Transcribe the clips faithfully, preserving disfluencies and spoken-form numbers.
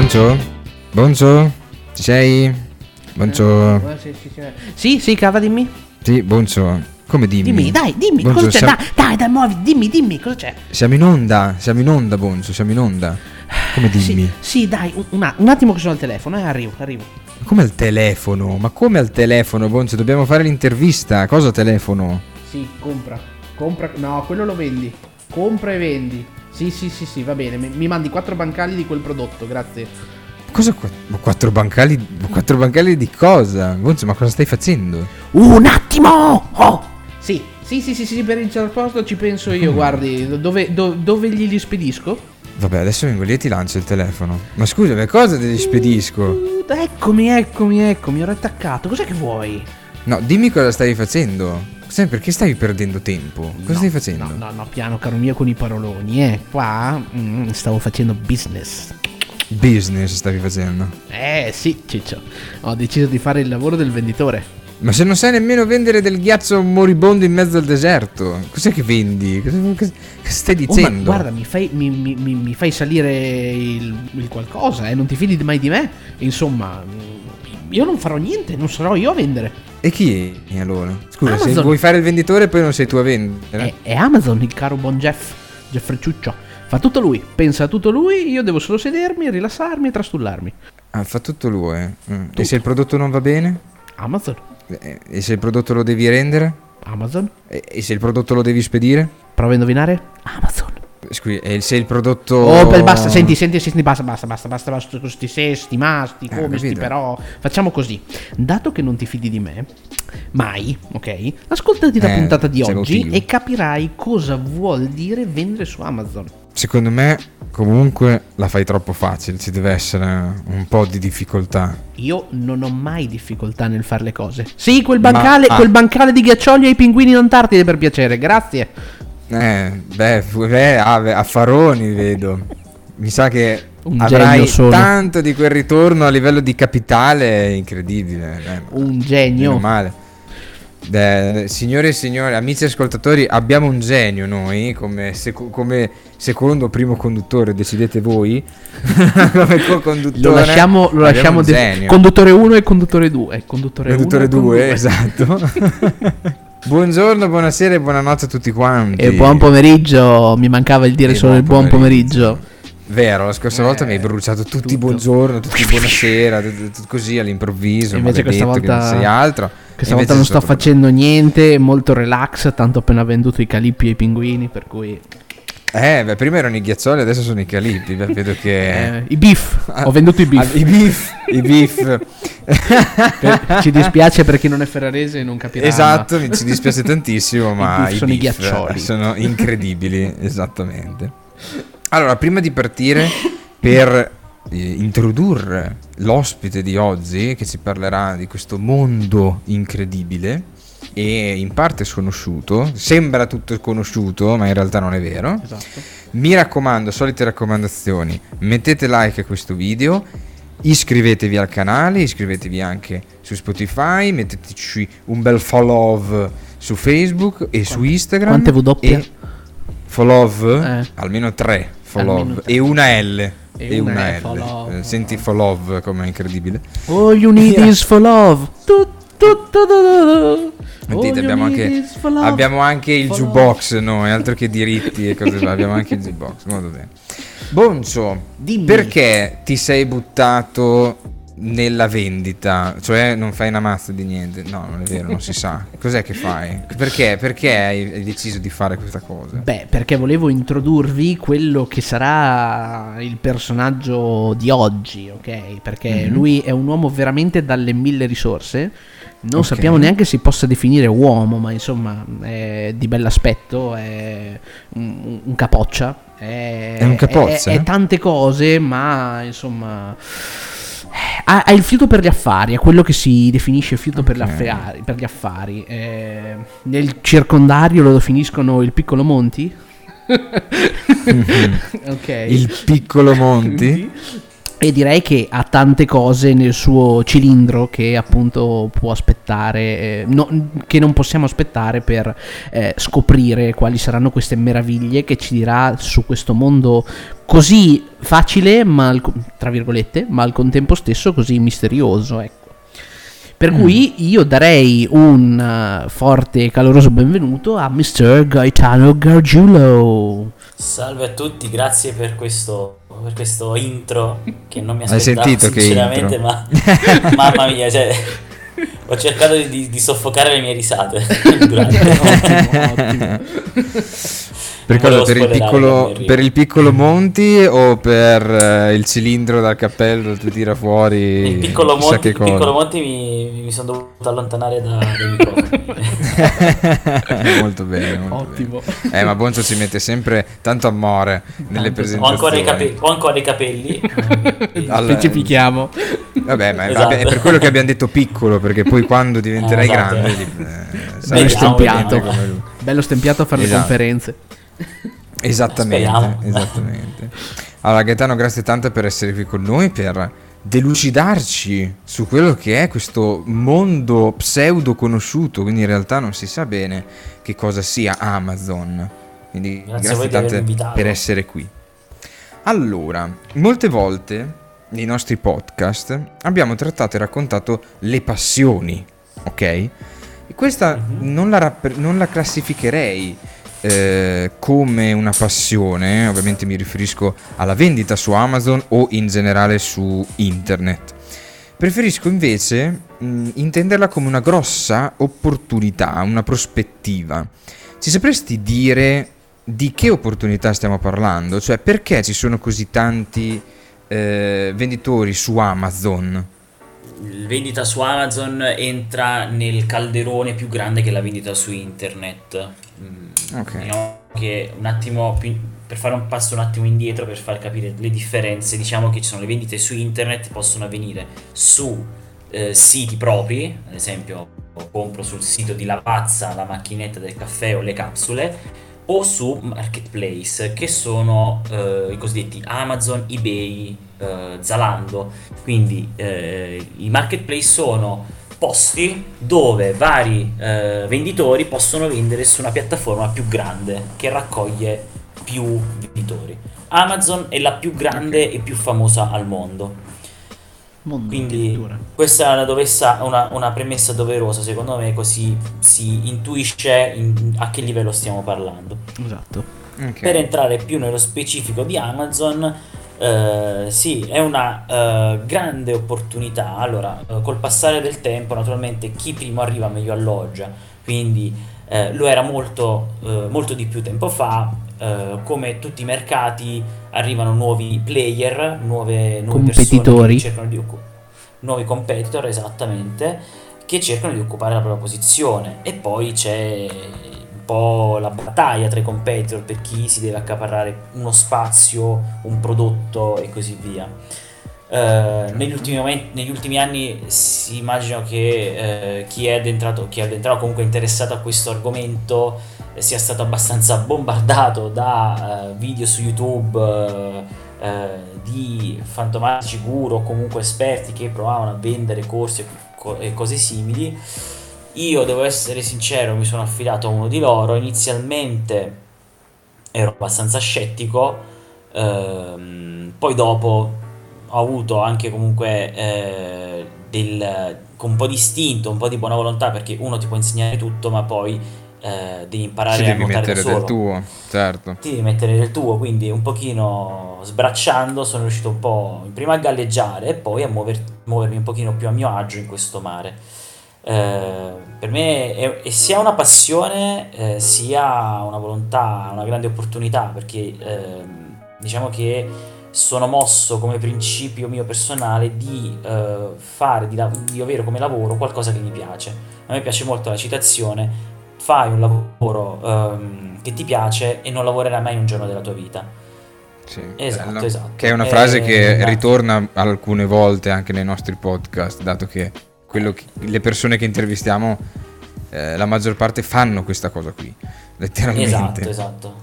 Boncio? Boncio? Ci sei? Boncio? Sì, sì, cava, dimmi. Sì, Boncio, come dimmi? Dimmi, dai, dimmi, Boncio, cosa c'è? Siamo... Dai, dai, muovi, dimmi, dimmi, cosa c'è? Siamo in onda, siamo in onda, Boncio, siamo in onda. Come dimmi? Sì, sì, dai, un, un attimo che sono al telefono, eh, arrivo, arrivo. Come al telefono? Ma come al telefono, Boncio? Dobbiamo fare l'intervista, cosa telefono? Sì, compra, compra, no, quello lo vendi, compra e vendi. Sì, sì, sì, sì, va bene, mi, mi mandi quattro bancali di quel prodotto, grazie. Cosa? Quattro bancali? Quattro bancali di cosa? Bonzo, ma cosa stai facendo? Un attimo! Oh! Sì, sì, sì, sì, sì, per il posto ci penso io, mm. guardi, dove, do, dove gli li spedisco? Vabbè, adesso vengo lì e ti lancio il telefono. Ma scusa, ma cosa te li spedisco? Uh, eccomi, eccomi, eccomi, ero attaccato, cos'è che vuoi? No, dimmi cosa stavi facendo. Sai perché stavi perdendo tempo? Cosa no, stai facendo? No, no, no, piano caro mio con i paroloni, eh. Qua mm, stavo facendo business. Business stavi facendo? Eh sì, ciccio. Ho deciso di fare il lavoro del venditore. Ma se non sai nemmeno vendere del ghiaccio moribondo in mezzo al deserto, cos'è che vendi? Cosa, cosa, cosa stai dicendo? Oh, ma guarda, mi fai, mi, mi, mi fai salire il, il qualcosa, eh. Non ti fidi mai di me? Insomma... Io non farò niente, non sarò io a vendere. E chi è allora? Scusa, Amazon. Se vuoi fare il venditore poi non sei tu a vendere. È, è Amazon, il caro buon Jeff, Jeffreciuccio. Fa tutto lui, pensa a tutto lui, io devo solo sedermi, rilassarmi e trastullarmi. Ah, fa tutto lui, eh. Tutto. E se il prodotto non va bene? Amazon. E, e se il prodotto lo devi rendere? Amazon. E, e se il prodotto lo devi spedire? Prova a indovinare? Amazon. Scusi, e se il prodotto... Oh, beh, basta, senti, senti, senti, basta, basta, basta, basta, basta, questi sesti, masti, come eh, sti però... Facciamo così, dato che non ti fidi di me, mai, ok? Ascoltati la eh, puntata di oggi motivo. E capirai cosa vuol dire vendere su Amazon. Secondo me, comunque, la fai troppo facile, ci deve essere un po' di difficoltà. Io non ho mai difficoltà nel fare le cose. Sì, quel bancale, Ma, ah. quel bancale di ghiaccioli ai pinguini in Antartide, per piacere, grazie. Eh, beh, beh a Faroni vedo. Mi sa che un avrai solo. Tanto di quel ritorno a livello di capitale incredibile. Beh, un genio. Meno male. Beh, signore e signori, amici e ascoltatori, abbiamo un genio noi come, sec- come secondo o primo conduttore, decidete voi. Come co-conduttore. Lo lasciamo, lo lasciamo de- conduttore uno e conduttore due. Conduttore, conduttore due, esatto. Buongiorno, buonasera e buonanotte a tutti quanti. E buon pomeriggio, mi mancava il dire e solo buon il buon pomeriggio. pomeriggio. Vero, la scorsa eh, volta mi hai bruciato tutti tutto. buongiorno, tutti buonasera, così all'improvviso. E invece questa volta non sei altro. Questa volta non sto facendo niente, molto relax, tanto ho appena venduto i calippi e i pinguini, per cui... Eh, beh, prima erano i ghiaccioli, adesso sono i calippi, beh, vedo che... Eh, I beef, ho venduto i beef. I beef, i beef. Ci dispiace per chi non è ferrarese e non capirà. Esatto, ma... ci dispiace tantissimo, ma beef i sono beef i ghiaccioli. Sono incredibili, esattamente. Allora, prima di partire, per eh, introdurre l'ospite di oggi, che ci parlerà di questo mondo incredibile... E in parte sconosciuto, sembra tutto sconosciuto, ma in realtà non è vero. Esatto. Mi raccomando, solite raccomandazioni: mettete like a questo video, iscrivetevi al canale, iscrivetevi anche su Spotify, metteteci un bel follow su Facebook e Quante, su Instagram. Quante V doppia? Follow, eh. almeno tre follow almeno tre. E una L. E, e una L. Follow. Senti follow com'è incredibile. All you need is follow. Sentite, abbiamo anche, abbiamo anche il jukebox noi, altro che diritti e cose là, abbiamo anche il jukebox, molto bene. Boncio, dimmi, perché ti sei buttato nella vendita? Cioè non fai una mazza di niente? No, non è vero, non si sa. Cos'è che fai? Perché? Perché hai deciso di fare questa cosa? Beh, perché volevo introdurvi quello che sarà il personaggio di oggi, ok? Perché mm-hmm. lui è un uomo veramente dalle mille risorse. Non okay. sappiamo neanche se possa definire uomo, ma insomma è di bell'aspetto, è un, un capoccia, è, è un capoccia, è, è tante cose, ma insomma ha, ha il fiuto per gli affari, è quello che si definisce fiuto okay. per, l'affari, per gli affari. È, nel circondario lo definiscono il piccolo Monti. mm-hmm. okay. Il piccolo Monti. E direi che ha tante cose nel suo cilindro che appunto può aspettare, eh, no, che non possiamo aspettare per eh, scoprire quali saranno queste meraviglie che ci dirà su questo mondo così facile, ma al, tra virgolette, ma al contempo stesso così misterioso, ecco. Per cui io darei un uh, forte e caloroso benvenuto a mister Gaetano Gargiulo. Salve a tutti, grazie per questo, per questo intro che non mi aspettavo. Hai sentito sinceramente, che ma mamma mia, cioè, ho cercato di, di soffocare le mie risate durante. Ottimo, ottimo. Per, quello, per, il piccolo, per il piccolo Monti o per uh, il cilindro dal cappello tu tira fuori? Il piccolo Monti, il piccolo Monti mi, mi sono dovuto allontanare da, dai microfoni. Molto bene, molto ottimo. Bene. Eh, ma Boncio ci mette sempre tanto amore nelle presentazioni. Ho ancora i capelli. Ho ancora i capelli. Allora, ci picchiamo. Vabbè, ma esatto. Vabbè, è per quello che abbiamo detto piccolo, perché poi quando diventerai eh, esatto, grande eh, sarai bello stempiato. Bello stempiato a fare esatto. le conferenze. Esattamente, esattamente. Allora Gaetano, grazie tanto per essere qui con noi, per delucidarci su quello che è questo mondo pseudo conosciuto, quindi in realtà non si sa bene che cosa sia Amazon. Quindi grazie, grazie tanto per essere qui. Allora, molte volte nei nostri podcast abbiamo trattato e raccontato le passioni, ok? E questa mm-hmm. non la rapp- non la classificherei Eh, come una passione, ovviamente mi riferisco alla vendita su Amazon o in generale su internet. Preferisco invece mh, intenderla come una grossa opportunità, una prospettiva. Ci sapresti dire di che opportunità stiamo parlando? Cioè, perché ci sono così tanti eh, venditori su Amazon? La vendita su Amazon entra nel calderone più grande che è la vendita su internet. Okay. Che un attimo più, per fare un passo un attimo indietro per far capire le differenze, diciamo che ci sono le vendite su internet, possono avvenire su eh, siti propri, ad esempio compro sul sito di Lavazza la macchinetta del caffè o le capsule, o su marketplace che sono eh, i cosiddetti Amazon, eBay, eh, Zalando. Quindi eh, i marketplace sono posti dove vari eh, venditori possono vendere su una piattaforma più grande che raccoglie più venditori. Amazon è la più grande e più famosa al mondo. Mondo, quindi questa è una, dovessa, una, una premessa doverosa, secondo me, così si intuisce in, a che livello stiamo parlando. Esatto. Okay. Per entrare più nello specifico di Amazon, Uh, sì, è una uh, grande opportunità. Allora, uh, col passare del tempo, naturalmente, chi primo arriva meglio alloggia. Quindi uh, lo era molto, uh, molto di più tempo fa. Uh, come tutti i mercati, arrivano nuovi player, nuove, nuove competitori, persone che cercano di occup- nuovi competitor, esattamente, che cercano di occupare la propria posizione. E poi c'è po' la battaglia tra i competitor per chi si deve accaparrare uno spazio, un prodotto e così via. Eh, negli, ultimi momenti, negli ultimi anni si immagino che eh, chi è addentrato, chi è addentrato comunque interessato a questo argomento eh, sia stato abbastanza bombardato da eh, video su YouTube eh, eh, di fantomatici guru o comunque esperti che provavano a vendere corsi e, co- e cose simili. Io devo essere sincero, mi sono affidato a uno di loro. Inizialmente ero abbastanza scettico, ehm, poi dopo ho avuto anche comunque eh, del, con un po' di istinto, un po' di buona volontà, perché uno ti può insegnare tutto, ma poi eh, devi imparare Ci a devi nuotare mettere da solo. Del tuo, certo. Ti devi mettere del tuo, quindi un pochino sbracciando sono riuscito un po' prima a galleggiare e poi a muover, muovermi un pochino più a mio agio in questo mare. Eh, per me è, è sia una passione eh, sia una volontà, una grande opportunità, perché eh, diciamo che sono mosso come principio mio personale di eh, fare, di, di avere come lavoro qualcosa che mi piace. A me piace molto la citazione: fai un lavoro ehm, che ti piace e non lavorerai mai un giorno della tua vita. Sì, esatto, bello. Esatto. Che è una frase eh, che esatto. ritorna alcune volte anche nei nostri podcast, dato che quello che, le persone che intervistiamo eh, la maggior parte fanno questa cosa qui letteralmente. Esatto, esatto.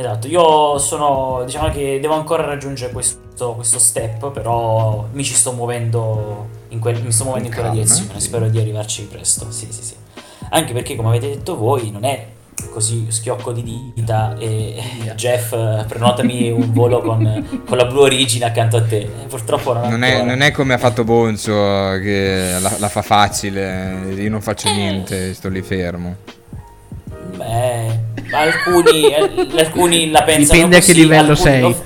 Esatto, io sono, diciamo che devo ancora raggiungere questo, questo step, però mi ci sto muovendo in, quel, mi sto muovendo in quella direzione, sì. Spero di arrivarci presto, sì sì sì. Anche perché, come avete detto voi, non è così schiocco di dita e yeah. Jeff, prenotami un volo con, con la Blue Origin accanto a te. Purtroppo non, non, è, non è come ha fatto Bonzo che la, la fa facile, io non faccio niente, sto lì fermo. Beh, alcuni, alcuni la pensano, dipende a che livello sei. Lo...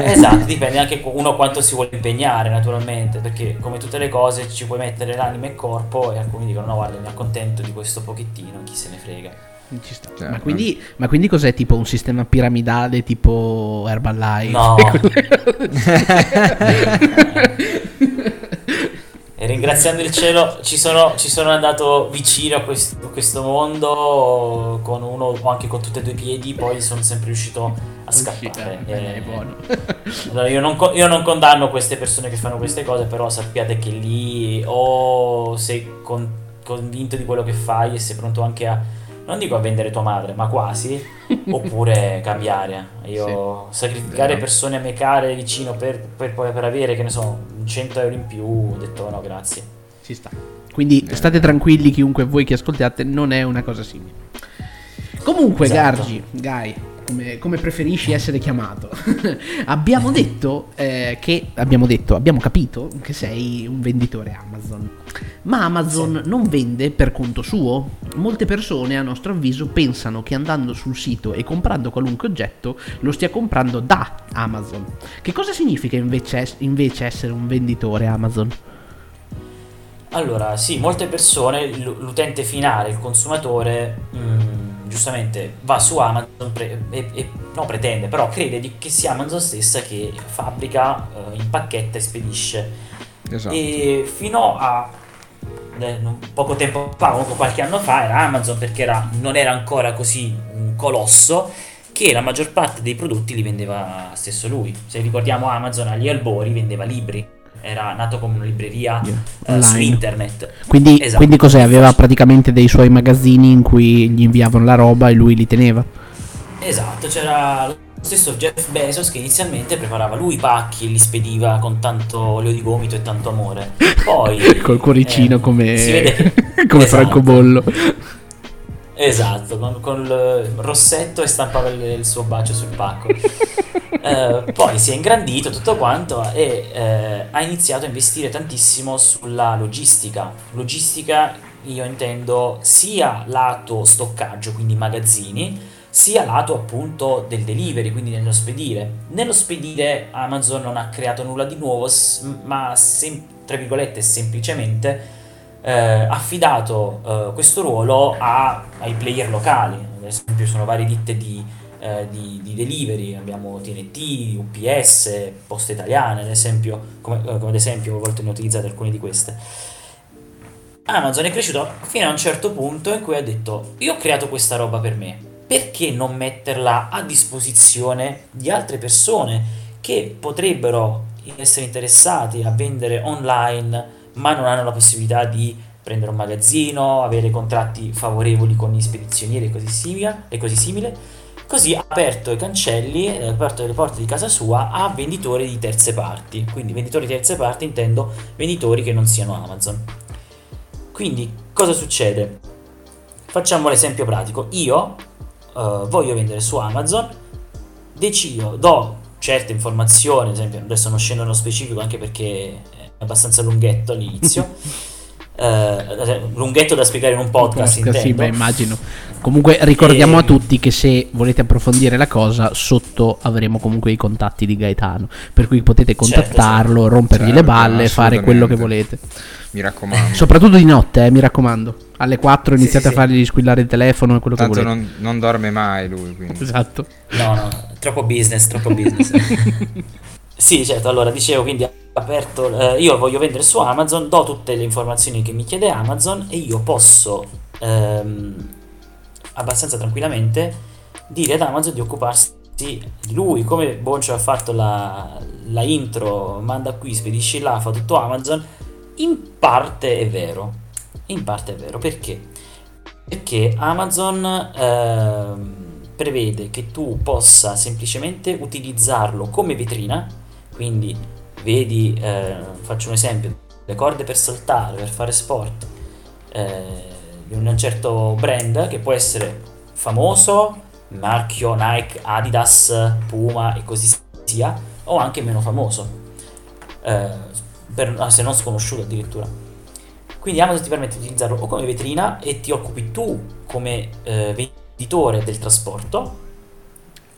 esatto, dipende anche uno quanto si vuole impegnare, naturalmente, perché come tutte le cose ci puoi mettere l'anima e il corpo, e alcuni dicono no guarda mi accontento di questo pochettino, chi se ne frega. Ci sta. Certo. Ma, quindi, ma quindi cos'è, tipo un sistema piramidale tipo Herbalife? No. E ringraziando il cielo ci sono, ci sono andato vicino a questo, questo mondo con uno o anche con tutti e due i piedi, poi sono sempre riuscito a scappare. Bene, eh, buono. Allora io, non, io non condanno queste persone che fanno queste cose, però sappiate che lì o sei con, convinto di quello che fai e sei pronto anche a, non dico a vendere tua madre, ma quasi, oppure cambiare. Io sì, sacrificare vero. Persone a me care vicino per, per, per avere, che ne so, cento euro in più, ho detto no grazie. Ci sta. Quindi eh. state tranquilli, chiunque voi che ascoltate, non è una cosa simile. Comunque esatto. Gargi, Gai, come, come preferisci essere chiamato, abbiamo detto eh, che abbiamo detto, abbiamo capito che sei un venditore Amazon. Ma Amazon sì. non vende per conto suo? Molte persone, a nostro avviso, pensano che andando sul sito e comprando qualunque oggetto lo stia comprando da Amazon. Che cosa significa invece, invece essere un venditore Amazon? Allora, sì, molte persone, l'utente finale, il consumatore, mh, giustamente va su Amazon pre- e, e non pretende, però crede di, che sia Amazon stessa che fabbrica, eh, impacchetta e spedisce. Esatto. E fino a poco tempo fa, comunque qualche anno fa, era Amazon, perché era, non era ancora così un colosso, che la maggior parte dei prodotti li vendeva stesso lui. Se ricordiamo, Amazon agli albori vendeva libri, era nato come una libreria yeah, eh, su internet. Quindi, esatto. quindi cos'è? Aveva praticamente dei suoi magazzini in cui gli inviavano la roba e lui li teneva. Esatto, c'era lo stesso Jeff Bezos che inizialmente preparava lui i pacchi e li spediva con tanto olio di gomito e tanto amore. Poi col cuoricino eh, come, si vede che... come esatto. francobollo. Esatto, con, con il rossetto e stampava il, il suo bacio sul pacco. eh, Poi si è ingrandito tutto quanto e eh, ha iniziato a investire tantissimo sulla logistica. Logistica io intendo sia lato stoccaggio, quindi magazzini, sia lato appunto del delivery, quindi nello spedire. Nello spedire Amazon non ha creato nulla di nuovo, ma sem- tra virgolette semplicemente eh, affidato eh, questo ruolo a- ai player locali. Ad esempio sono varie ditte di, eh, di-, di delivery, abbiamo T N T, U P S, Poste Italiane ad esempio, come, come ad esempio a volte ne utilizzate alcune di queste. Amazon è cresciuto fino a un certo punto in cui ha detto io ho creato questa roba per me, perché non metterla a disposizione di altre persone che potrebbero essere interessati a vendere online ma non hanno la possibilità di prendere un magazzino, avere contratti favorevoli con gli spedizionieri e così simile, e così simile. Così ha aperto i cancelli, ha aperto le porte di casa sua a venditori di terze parti. Quindi venditori di terze parti intendo venditori che non siano Amazon. Quindi cosa succede? Facciamo l'esempio pratico. Io Uh, voglio vendere su Amazon, decido, do certe informazioni, ad esempio adesso non scendo nello specifico anche perché è abbastanza lunghetto all'inizio, uh, lunghetto da spiegare in un podcast, podcast sì, beh, immagino. Comunque ricordiamo e... a tutti che se volete approfondire la cosa sotto avremo comunque i contatti di Gaetano, per cui potete contattarlo, certo, rompergli certo, le balle, fare quello che volete, mi raccomando, soprattutto di notte, eh, mi raccomando. Alle quattro iniziate sì, sì, a fargli sì. squillare il telefono e quello tanto che volete. Non, non dorme mai lui, quindi. Esatto. No, no, troppo business, troppo business. Sì, certo, allora dicevo, quindi aperto, eh, io voglio vendere su Amazon, do tutte le informazioni che mi chiede Amazon e io posso ehm, abbastanza tranquillamente dire ad Amazon di occuparsi di lui, come Boncio ha fatto la, la intro, manda qui, spedisci là, fa tutto Amazon. In parte è vero. In parte è vero, perché? Perché Amazon ehm, prevede che tu possa semplicemente utilizzarlo come vetrina, quindi vedi, eh, faccio un esempio, le corde per saltare, per fare sport eh, di un certo brand che può essere famoso, marchio Nike, Adidas, Puma e così sia, o anche meno famoso, eh, per, se non sconosciuto addirittura. Quindi Amazon ti permette di utilizzarlo o come vetrina e ti occupi tu come eh, venditore del trasporto,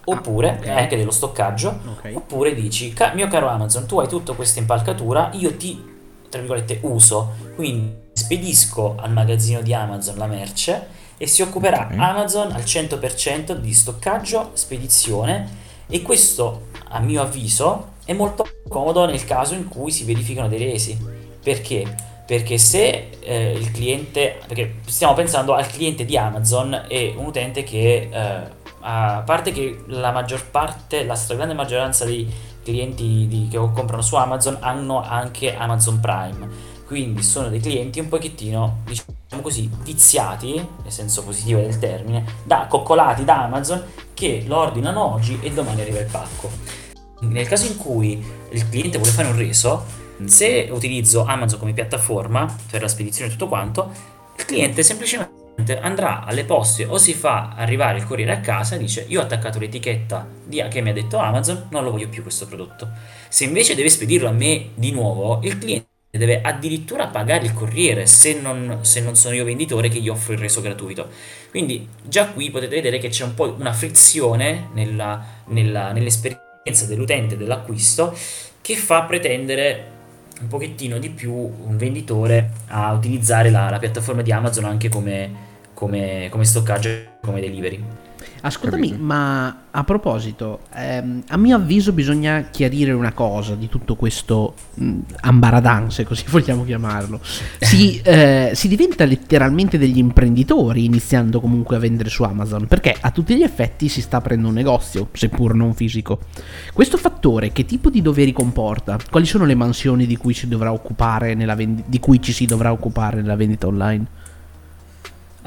oppure ah, okay. anche dello stoccaggio, okay. oppure dici, mio caro Amazon, tu hai tutta questa impalcatura, io ti, tra virgolette, uso, quindi spedisco al magazzino di Amazon la merce e si occuperà okay. Amazon al cento per cento di stoccaggio, spedizione, e questo a mio avviso è molto comodo nel caso in cui si verificano dei resi. Perché? Perché se eh, il cliente, perché stiamo pensando al cliente di Amazon, è un utente che eh, a parte che la maggior parte, la stragrande maggioranza dei clienti di, che comprano su Amazon hanno anche Amazon Prime, quindi sono dei clienti un pochettino, diciamo così, viziati, nel senso positivo del termine, da coccolati da Amazon, che lo ordinano oggi e domani arriva il pacco. Nel caso in cui il cliente vuole fare un reso, se utilizzo Amazon come piattaforma per la spedizione e tutto quanto, il cliente semplicemente andrà alle poste o si fa arrivare il corriere a casa e dice, io ho attaccato l'etichetta di, che mi ha detto Amazon, non lo voglio più questo prodotto. Se invece deve spedirlo a me di nuovo, il cliente deve addirittura pagare il corriere se non, se non sono io venditore che gli offro il reso gratuito. Quindi già qui potete vedere che c'è un po' una frizione nella, nella, nell'esperienza dell'utente dell'acquisto, che fa pretendere un pochettino di più un venditore a utilizzare la, la piattaforma di Amazon anche come, come, come stoccaggio e come delivery. Ascoltami, Capito. Ma a proposito, ehm, a mio avviso bisogna chiarire una cosa di tutto questo mh, ambaradanze, così vogliamo chiamarlo. Si, eh, si diventa letteralmente degli imprenditori iniziando comunque a vendere su Amazon, perché a tutti gli effetti si sta aprendo un negozio, seppur non fisico. Questo fattore che tipo di doveri comporta? Quali sono le mansioni di cui si dovrà occupare nella vendi- di cui ci si dovrà occupare nella vendita online?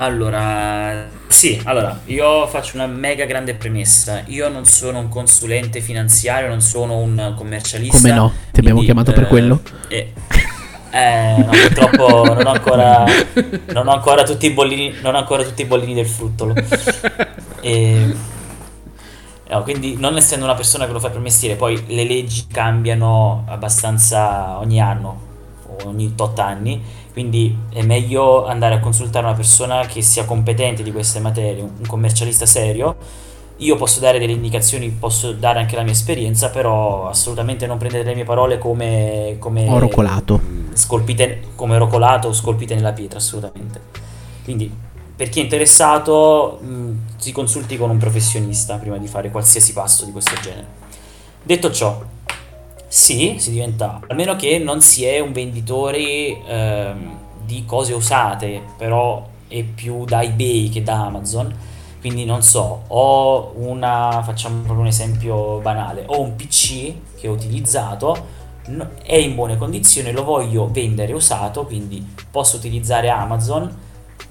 Allora, sì, allora, io faccio una mega grande premessa. Io non sono un consulente finanziario, non sono un commercialista. Come no? Ti abbiamo quindi, chiamato eh, per quello? Eh, eh no, purtroppo non ho ancora non ho ancora tutti i bollini, non ho ancora tutti i bollini del fruttolo. E, no, quindi non essendo una persona che lo fa per mestiere, poi le leggi cambiano abbastanza ogni anno, ogni tot anni. Quindi è meglio andare a consultare una persona che sia competente di queste materie, un commercialista serio. Io posso dare delle indicazioni, posso dare anche la mia esperienza, però assolutamente non prendete le mie parole come, come oro colato, scolpite, come oro colato o scolpite nella pietra, assolutamente. Quindi per chi è interessato mh, si consulti con un professionista prima di fare qualsiasi passo di questo genere. Detto ciò, sì, si diventa, almeno che non si è un venditore ehm, di cose usate, però è più da eBay che da Amazon. Quindi non so, ho una, facciamo proprio un esempio banale, ho un P C che ho utilizzato, è in buone condizioni, lo voglio vendere usato, quindi posso utilizzare Amazon.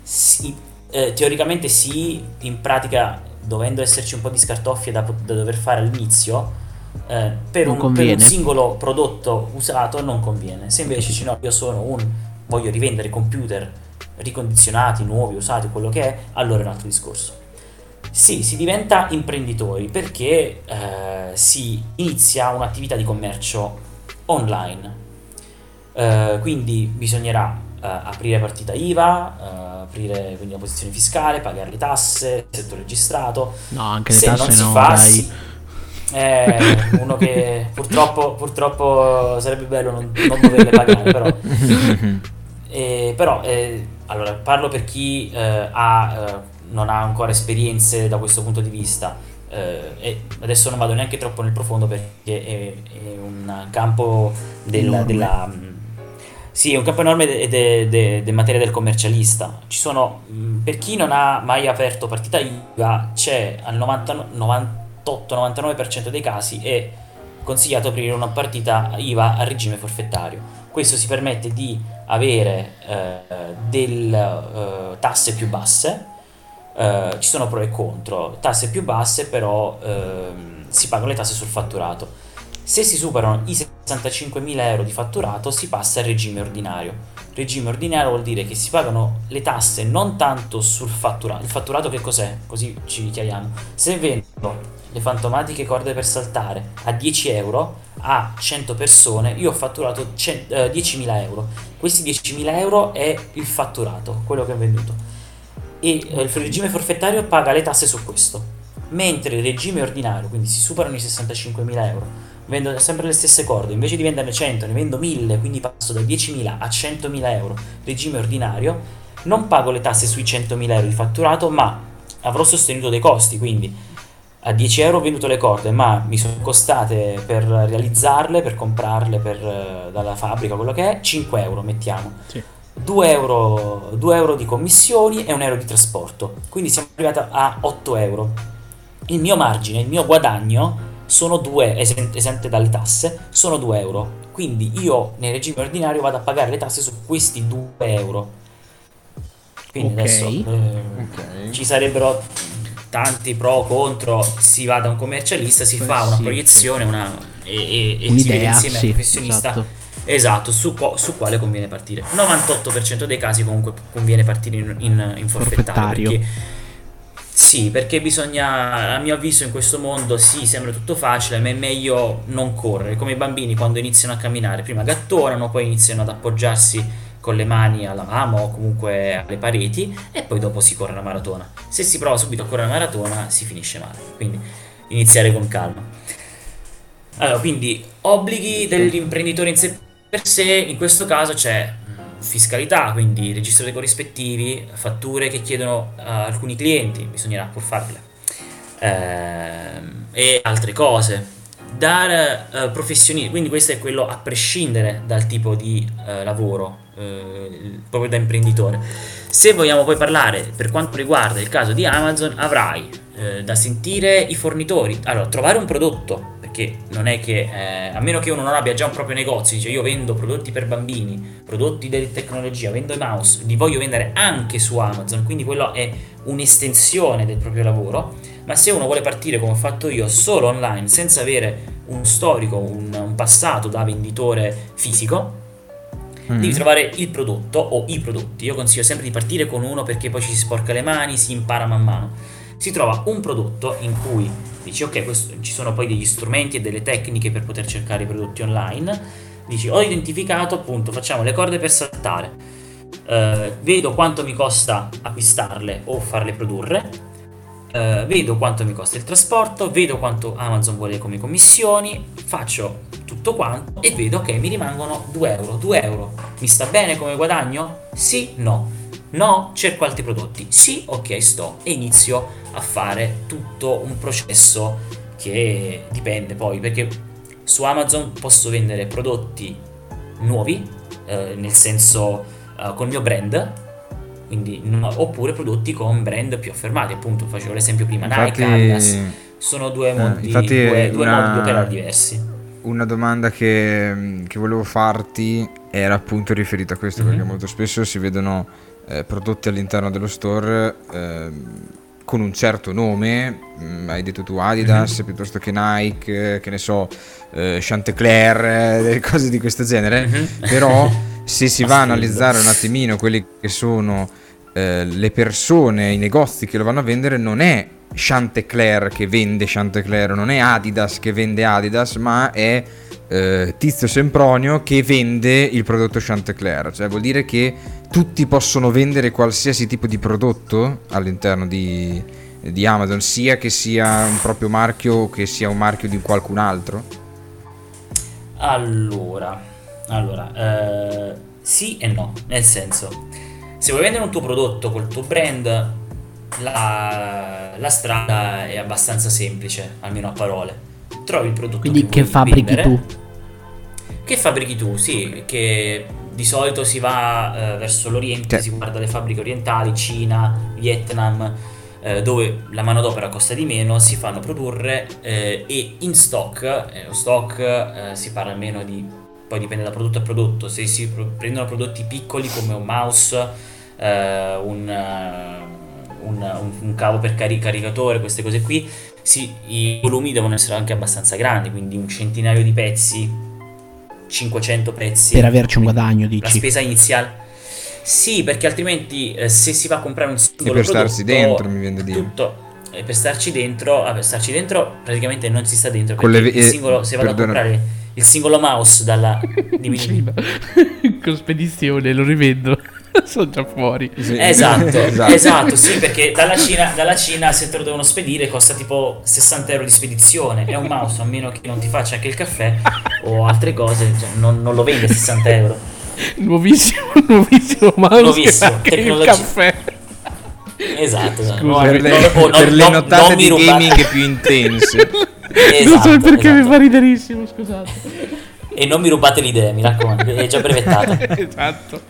Sì, eh, teoricamente sì, in pratica dovendo esserci un po' di scartoffie da, da dover fare all'inizio, Eh, per, un, per un singolo prodotto usato non conviene. Se invece ci no, io sono un voglio rivendere computer ricondizionati, nuovi, usati, quello che è, allora è un altro discorso. Sì, si diventa imprenditori perché eh, si inizia un'attività di commercio online, eh, quindi bisognerà eh, aprire partita I V A, eh, aprire quindi la posizione fiscale, pagare le tasse, il settore registrato. No, anche le se tasse non si no, fa dai. Si, Eh, uno che purtroppo, purtroppo sarebbe bello non, non doverle pagare, però, eh, però eh, allora parlo per chi eh, ha, eh, non ha ancora esperienze da questo punto di vista, eh, e adesso non vado neanche troppo nel profondo perché è, è un campo della, della sì, è un campo enorme de, de, de, de materia del commercialista. Ci sono, per chi non ha mai aperto partita I V A, c'è al novanta novanta otto novantanove per cento dei casi è consigliato aprire una partita I V A a regime forfettario. Questo si permette di avere eh, delle eh, tasse più basse, eh, ci sono pro e contro, tasse più basse però ehm, si pagano le tasse sul fatturato. Se si superano i sessantacinquemila euro di fatturato si passa al regime ordinario. Regime ordinario vuol dire che si pagano le tasse non tanto sul fatturato. Il fatturato che cos'è? Così ci chiariamo. Se vendo le fantomatiche corde per saltare a dieci euro a cento persone, io ho fatturato diecimila euro. Questi diecimila euro è il fatturato, quello che ho venduto. E il regime forfettario paga le tasse su questo. Mentre il regime ordinario, quindi si superano i sessantacinquemila euro, vendo sempre le stesse corde, invece di venderne cento ne vendo mille, quindi passo da diecimila a centomila euro regime ordinario, non pago le tasse sui centomila euro di fatturato, ma avrò sostenuto dei costi, quindi a dieci euro ho venduto le corde, ma mi sono costate per realizzarle, per comprarle per, dalla fabbrica, quello che è, cinque euro mettiamo, sì. due euro, due euro di commissioni e un euro di trasporto, quindi siamo arrivati a otto euro. Il mio margine, il mio guadagno sono due, esente dalle tasse, sono due euro. Quindi io nel regime ordinario vado a pagare le tasse su questi due euro. Quindi okay. adesso eh, okay. ci sarebbero tanti pro contro. Si va da un commercialista, si Beh, fa sì, una proiezione sì. una, e, e, e si vede insieme sì, al professionista esatto, esatto su, po- su quale conviene partire. novantotto percento dei casi comunque conviene partire in, in, in forfettario, forfettario. Perché sì, perché bisogna, a mio avviso in questo mondo sì, sembra tutto facile, ma è meglio non correre, come i bambini quando iniziano a camminare, prima gattonano, poi iniziano ad appoggiarsi con le mani alla mano o comunque alle pareti e poi dopo si corre la maratona. Se si prova subito a correre la maratona si finisce male, quindi iniziare con calma. Allora, quindi obblighi dell'imprenditore in sé per sé, in questo caso c'è fiscalità, quindi registro dei corrispettivi, fatture che chiedono uh, alcuni clienti, bisognerà pur farle, ehm, e altre cose da uh, professionisti, quindi questo è quello a prescindere dal tipo di uh, lavoro, uh, proprio da imprenditore. Se vogliamo poi parlare per quanto riguarda il caso di Amazon, avrai uh, da sentire i fornitori, allora trovare un prodotto, perché non è che eh, a meno che uno non abbia già un proprio negozio, dice io vendo prodotti per bambini, prodotti di tecnologia, vendo i mouse, li voglio vendere anche su Amazon, quindi quello è un'estensione del proprio lavoro. Ma se uno vuole partire come ho fatto io solo online, senza avere un storico, un, un passato da venditore fisico, mm. devi trovare il prodotto o i prodotti. Io consiglio sempre di partire con uno perché poi ci si sporca le mani, si impara man mano. Si trova un prodotto in cui dici ok, questo, ci sono poi degli strumenti e delle tecniche per poter cercare i prodotti online, dici ho identificato appunto, facciamo le corde per saltare, eh, vedo quanto mi costa acquistarle o farle produrre, eh, vedo quanto mi costa il trasporto, vedo quanto Amazon vuole come commissioni, faccio tutto quanto e vedo che mi rimangono due euro, due euro, mi sta bene come guadagno? Sì, no. No, cerco altri prodotti. Sì, ok, sto e inizio a fare tutto un processo che dipende poi, perché su Amazon posso vendere prodotti nuovi, eh, nel senso eh, col mio brand, quindi no, oppure prodotti con brand più affermati, appunto facevo l'esempio prima, infatti, Nike, Adidas, sono due modi, eh, due, due una, modi di operare diversi. Una domanda che, che volevo farti era appunto riferita a questo, mm-hmm. perché molto spesso si vedono Eh, prodotti all'interno dello store eh, con un certo nome, mh, hai detto tu Adidas, mm-hmm. piuttosto che Nike, eh, che ne so, eh, Chanteclair, eh, cose di questo genere, mm-hmm. però se si va a analizzare un attimino quelli che sono eh, le persone, i negozi che lo vanno a vendere, non è Chanteclair che vende Chanteclair, non è Adidas che vende Adidas, ma è Eh, Tizio Sempronio che vende il prodotto Chanteclair, cioè vuol dire che tutti possono vendere qualsiasi tipo di prodotto all'interno di, di Amazon, sia che sia un proprio marchio o che sia un marchio di qualcun altro. Allora, allora eh, sì e no, nel senso, se vuoi vendere un tuo prodotto col tuo brand, la, la strada è abbastanza semplice, almeno a parole. Trovi il prodotto, quindi che fabbrichi vendere, tu che fabbrichi tu sì okay. Che di solito si va eh, verso l'Oriente, okay. Si guarda le fabbriche orientali, Cina, Vietnam, eh, dove la manodopera costa di meno, si fanno produrre eh, e in stock eh, lo stock eh, si parla almeno di, poi dipende da prodotto a prodotto, se si prendono prodotti piccoli come un mouse, eh, un, un un, un cavo per cari- caricatore, queste cose qui, sì, i volumi devono essere anche abbastanza grandi, quindi un centinaio di pezzi, cinquecento pezzi. Per averci un guadagno, dici? La spesa iniziale. Sì, perché altrimenti eh, se si va a comprare un singolo per prodotto, starci dentro, mi viene da dire. Tutto. E per starci dentro, ah, per starci dento praticamente non si sta dentro. Con le, il singolo, eh, se vado perdona. a comprare il singolo mouse dalla diminutiva con spedizione lo rivendo, sono già fuori. Sì. Esatto, esatto, esatto, sì, perché dalla Cina, dalla Cina se te lo devono spedire costa tipo sessanta euro di spedizione. È un mouse, a meno che non ti faccia anche il caffè o altre cose, cioè, non, non lo vendi a sessanta euro. Nuovissimo, nuovissimo mouse, nuovissimo, tecnologia. Il caffè. Esatto, esatto. Scusa, per le, no, no, per no, le nottate di rubare. Gaming più intense. Esatto, non so perché, esatto. Mi fa riderissimo, scusate. E non mi rubate l'idea, mi raccomando, è già brevettata. Esatto.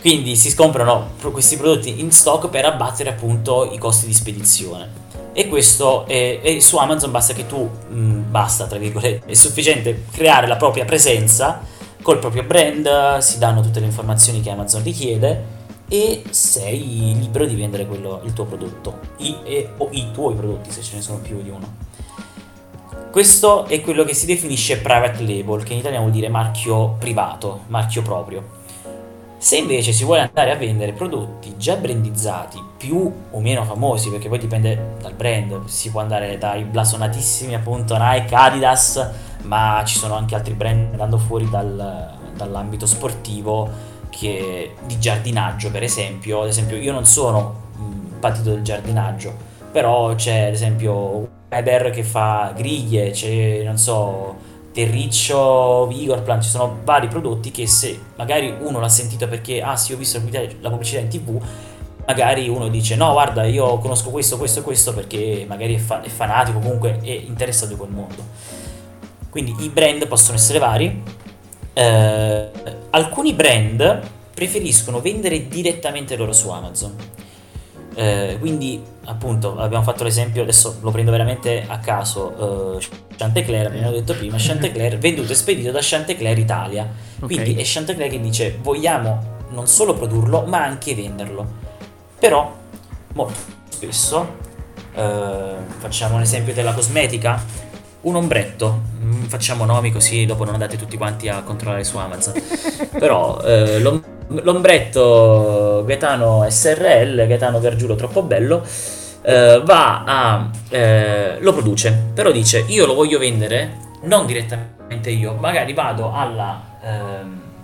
Quindi si comprano questi prodotti in stock per abbattere appunto i costi di spedizione. E questo è, è su Amazon basta che tu mh, basta, tra virgolette, è sufficiente creare la propria presenza col proprio brand, si danno tutte le informazioni che Amazon richiede e sei libero di vendere quello, il tuo prodotto, i, e, o i tuoi prodotti se ce ne sono più di uno. Questo è quello che si definisce private label, che in italiano vuol dire marchio privato, marchio proprio. Se invece si vuole andare a vendere prodotti già brandizzati, più o meno famosi, perché poi dipende dal brand, si può andare dai blasonatissimi appunto Nike, Adidas, ma ci sono anche altri brand andando fuori dal, dall'ambito sportivo, che di giardinaggio per esempio. Ad esempio io non sono un patito del giardinaggio, però c'è ad esempio Weber che fa griglie, c'è non so Terriccio, Vigorplan, ci sono vari prodotti che se magari uno l'ha sentito perché ah sì ho visto la pubblicità in TV, magari uno dice no guarda io conosco questo questo questo perché magari è, fa- è fanatico, comunque è interessato di quel mondo. Quindi i brand possono essere vari. Eh, alcuni brand preferiscono vendere direttamente loro su Amazon, eh, quindi appunto abbiamo fatto l'esempio, adesso lo prendo veramente a caso, eh, Chanteclair, ne ho detto prima, Chanteclair venduto e spedito da Chanteclair Italia, okay. Quindi è Chanteclair che dice vogliamo non solo produrlo ma anche venderlo, però molto spesso eh, facciamo un esempio della cosmetica, un ombretto, facciamo nomi così dopo non andate tutti quanti a controllare su Amazon, però eh, l'om- l'ombretto Gaetano S R L, Gaetano Gargiulo troppo bello, eh, va a eh, lo produce, però dice io lo voglio vendere non direttamente io, magari vado alla eh,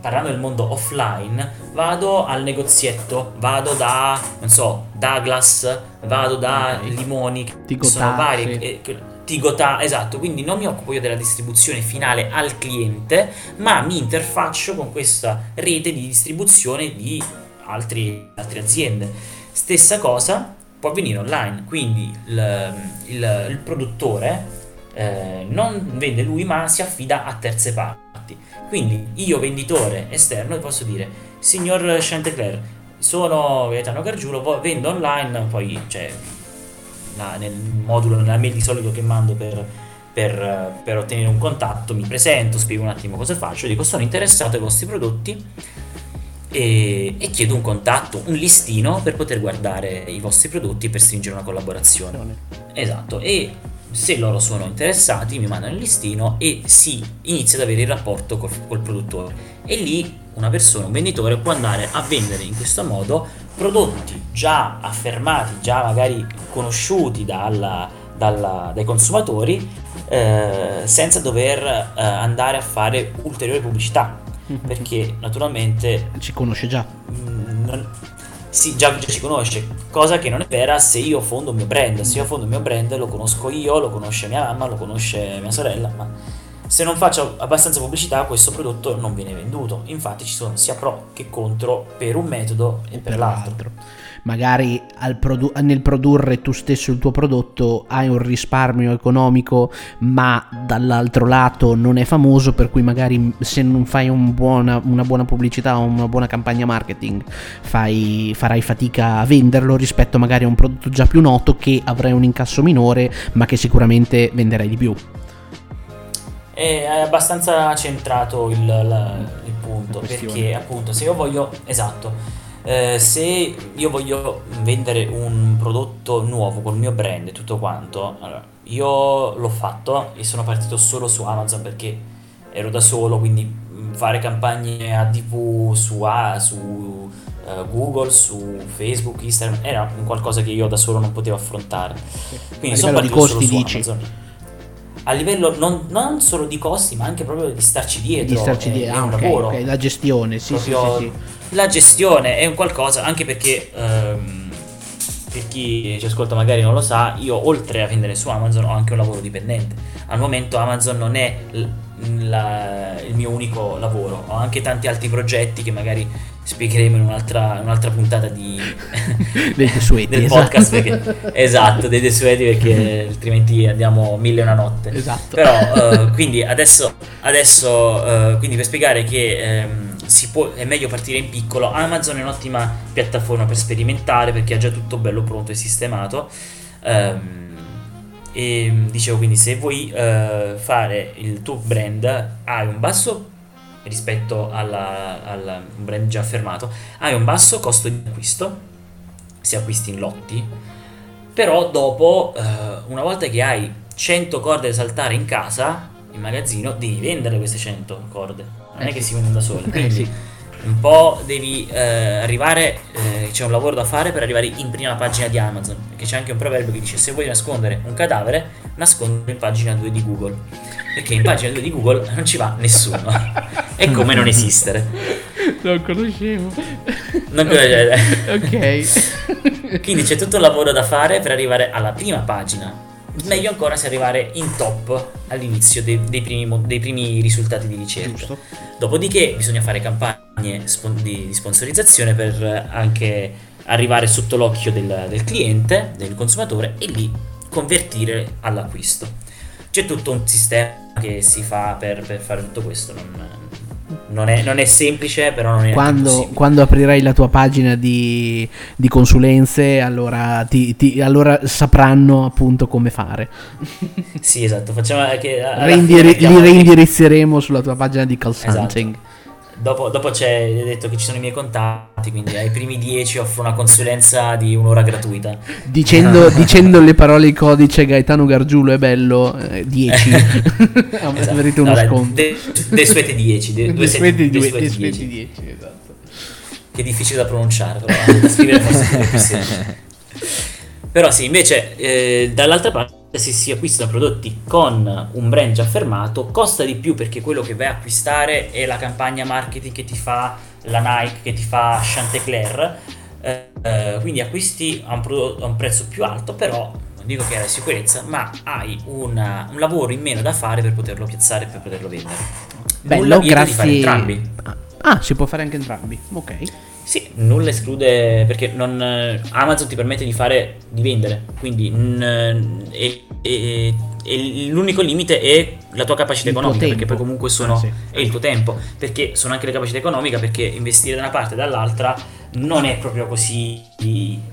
parlando del mondo offline, vado al negozietto, vado da non so Douglas, vado da Limoni, Tigota, sono vari eh, Tigota, esatto, quindi non mi occupo io della distribuzione finale al cliente, ma mi interfaccio con questa rete di distribuzione di altri, altre aziende. Stessa cosa può avvenire online, quindi il, il, il produttore eh, non vende lui ma si affida a terze parti, quindi io venditore esterno posso dire signor Chanteclair, sono Gaetano Gargiulo, vendo online, poi cioè, nel modulo, nella mail di solito che mando per, per, per ottenere un contatto, mi presento, spiego un attimo cosa faccio, dico sono interessato ai vostri prodotti e, e chiedo un contatto, un listino per poter guardare i vostri prodotti e per stringere una collaborazione. Buone. Esatto, e se loro sono interessati mi mandano il listino e si inizia ad avere il rapporto col, col produttore, e lì una persona, un venditore può andare a vendere in questo modo prodotti già affermati, già magari conosciuti dalla, dalla, dai consumatori, eh, senza dover eh, andare a fare ulteriore pubblicità, perché naturalmente ci conosce già. Mh, non, sì, già, già ci conosce, cosa che non è vera se io fondo il mio brand, se io fondo il mio brand lo conosco io, lo conosce mia mamma, lo conosce mia sorella, ma se non faccio abbastanza pubblicità questo prodotto non viene venduto. Infatti ci sono sia pro che contro per un metodo e, e per, per l'altro. Magari al produ- nel produrre tu stesso il tuo prodotto hai un risparmio economico, ma dall'altro lato non è famoso, per cui magari se non fai un buona, una buona pubblicità o una buona campagna marketing fai, farai fatica a venderlo rispetto magari a un prodotto già più noto che avrai un incasso minore ma che sicuramente venderai di più. È abbastanza centrato il, la, il punto, perché appunto se io voglio, esatto, eh, se io voglio vendere un prodotto nuovo col mio brand e tutto quanto, allora, io l'ho fatto e sono partito solo su Amazon perché ero da solo, quindi fare campagne a tv su, a, su uh, Google, su Facebook, Instagram era un qualcosa che io da solo non potevo affrontare, quindi sono partito solo su Amazon. A livello non, non solo di costi, ma anche proprio di starci dietro, di starci dietro. È un ah, lavoro, okay, okay. La gestione, sì, sì, sì, sì. La gestione è un qualcosa, anche perché ehm, per chi ci ascolta magari non lo sa, io oltre a vendere su Amazon ho anche un lavoro dipendente. Al momento Amazon non è l- la, il mio unico lavoro, ho anche tanti altri progetti che magari spiegheremo in un'altra, un'altra puntata di dei desueti, del podcast, esatto, perché, esatto, dei desueti, perché altrimenti andiamo mille e una notte, esatto. Però uh, quindi adesso, adesso uh, quindi per spiegare che um, si può, è meglio partire in piccolo. Amazon è un'ottima piattaforma per sperimentare perché ha già tutto bello pronto e sistemato, um, e dicevo, quindi se vuoi uh, fare il tuo brand, hai un basso rispetto alla, alla un brand già affermato, hai un basso costo di acquisto se acquisti in lotti, però dopo uh, una volta che hai cento corde da saltare in casa, in magazzino, devi vendere queste cento corde, non eh è sì. che si vendono da sole, quindi eh sì. un po' devi uh, arrivare, uh, c'è un lavoro da fare per arrivare in prima pagina di Amazon, perché c'è anche un proverbio che dice: se vuoi nascondere un cadavere, nascondilo in pagina due di Google, perché in pagina due di Google non ci va nessuno, è come non esistere. Non conoscevo, non conoscevo. Ok. Quindi c'è tutto il lavoro da fare per arrivare alla prima pagina. Meglio ancora se arrivare in top all'inizio dei, dei, primi, dei primi risultati di ricerca. Giusto. Dopodiché bisogna fare campagne di sponsorizzazione per anche arrivare sotto l'occhio del, del cliente, del consumatore, e lì convertire all'acquisto. C'è tutto un sistema che si fa per, per fare tutto questo. Non, non, è, non è semplice, però non è quando, quando aprirai la tua pagina di, di consulenze, allora, ti, ti, allora sapranno appunto come fare. Sì, esatto, facciamo che Reindiri- li reindirizzeremo che... sulla tua pagina di consulting, esatto. Dopo, dopo c'è, hai detto che ci sono i miei contatti, quindi ai primi dieci offro una consulenza di un'ora gratuita. Dicendo, dicendo le parole in codice Gaetano Gargiulo è bello, dieci. Ah, esatto. Avrete uno no, sconto. De, de suete dieci. De, de suete dieci, esatto. Che è difficile da pronunciare, però, da scrivere forse. Però sì, invece, eh, dall'altra parte, se si acquistano prodotti con un brand già affermato, costa di più perché quello che vai a acquistare è la campagna marketing che ti fa la Nike, che ti fa Chanteclair, eh, quindi acquisti a un, prodotto, a un prezzo più alto, però non dico che hai la sicurezza, ma hai una, un lavoro in meno da fare per poterlo piazzare e per poterlo vendere. Bello, grazie. Ah, si può fare anche entrambi, ok. Sì, nulla esclude, perché non, Amazon ti permette di fare, di vendere, quindi n, e, e, e l'unico limite è la tua capacità il economica, perché poi comunque sono, ah, sì. è il tuo tempo, perché sono anche le capacità economiche, perché investire da una parte e dall'altra non è proprio così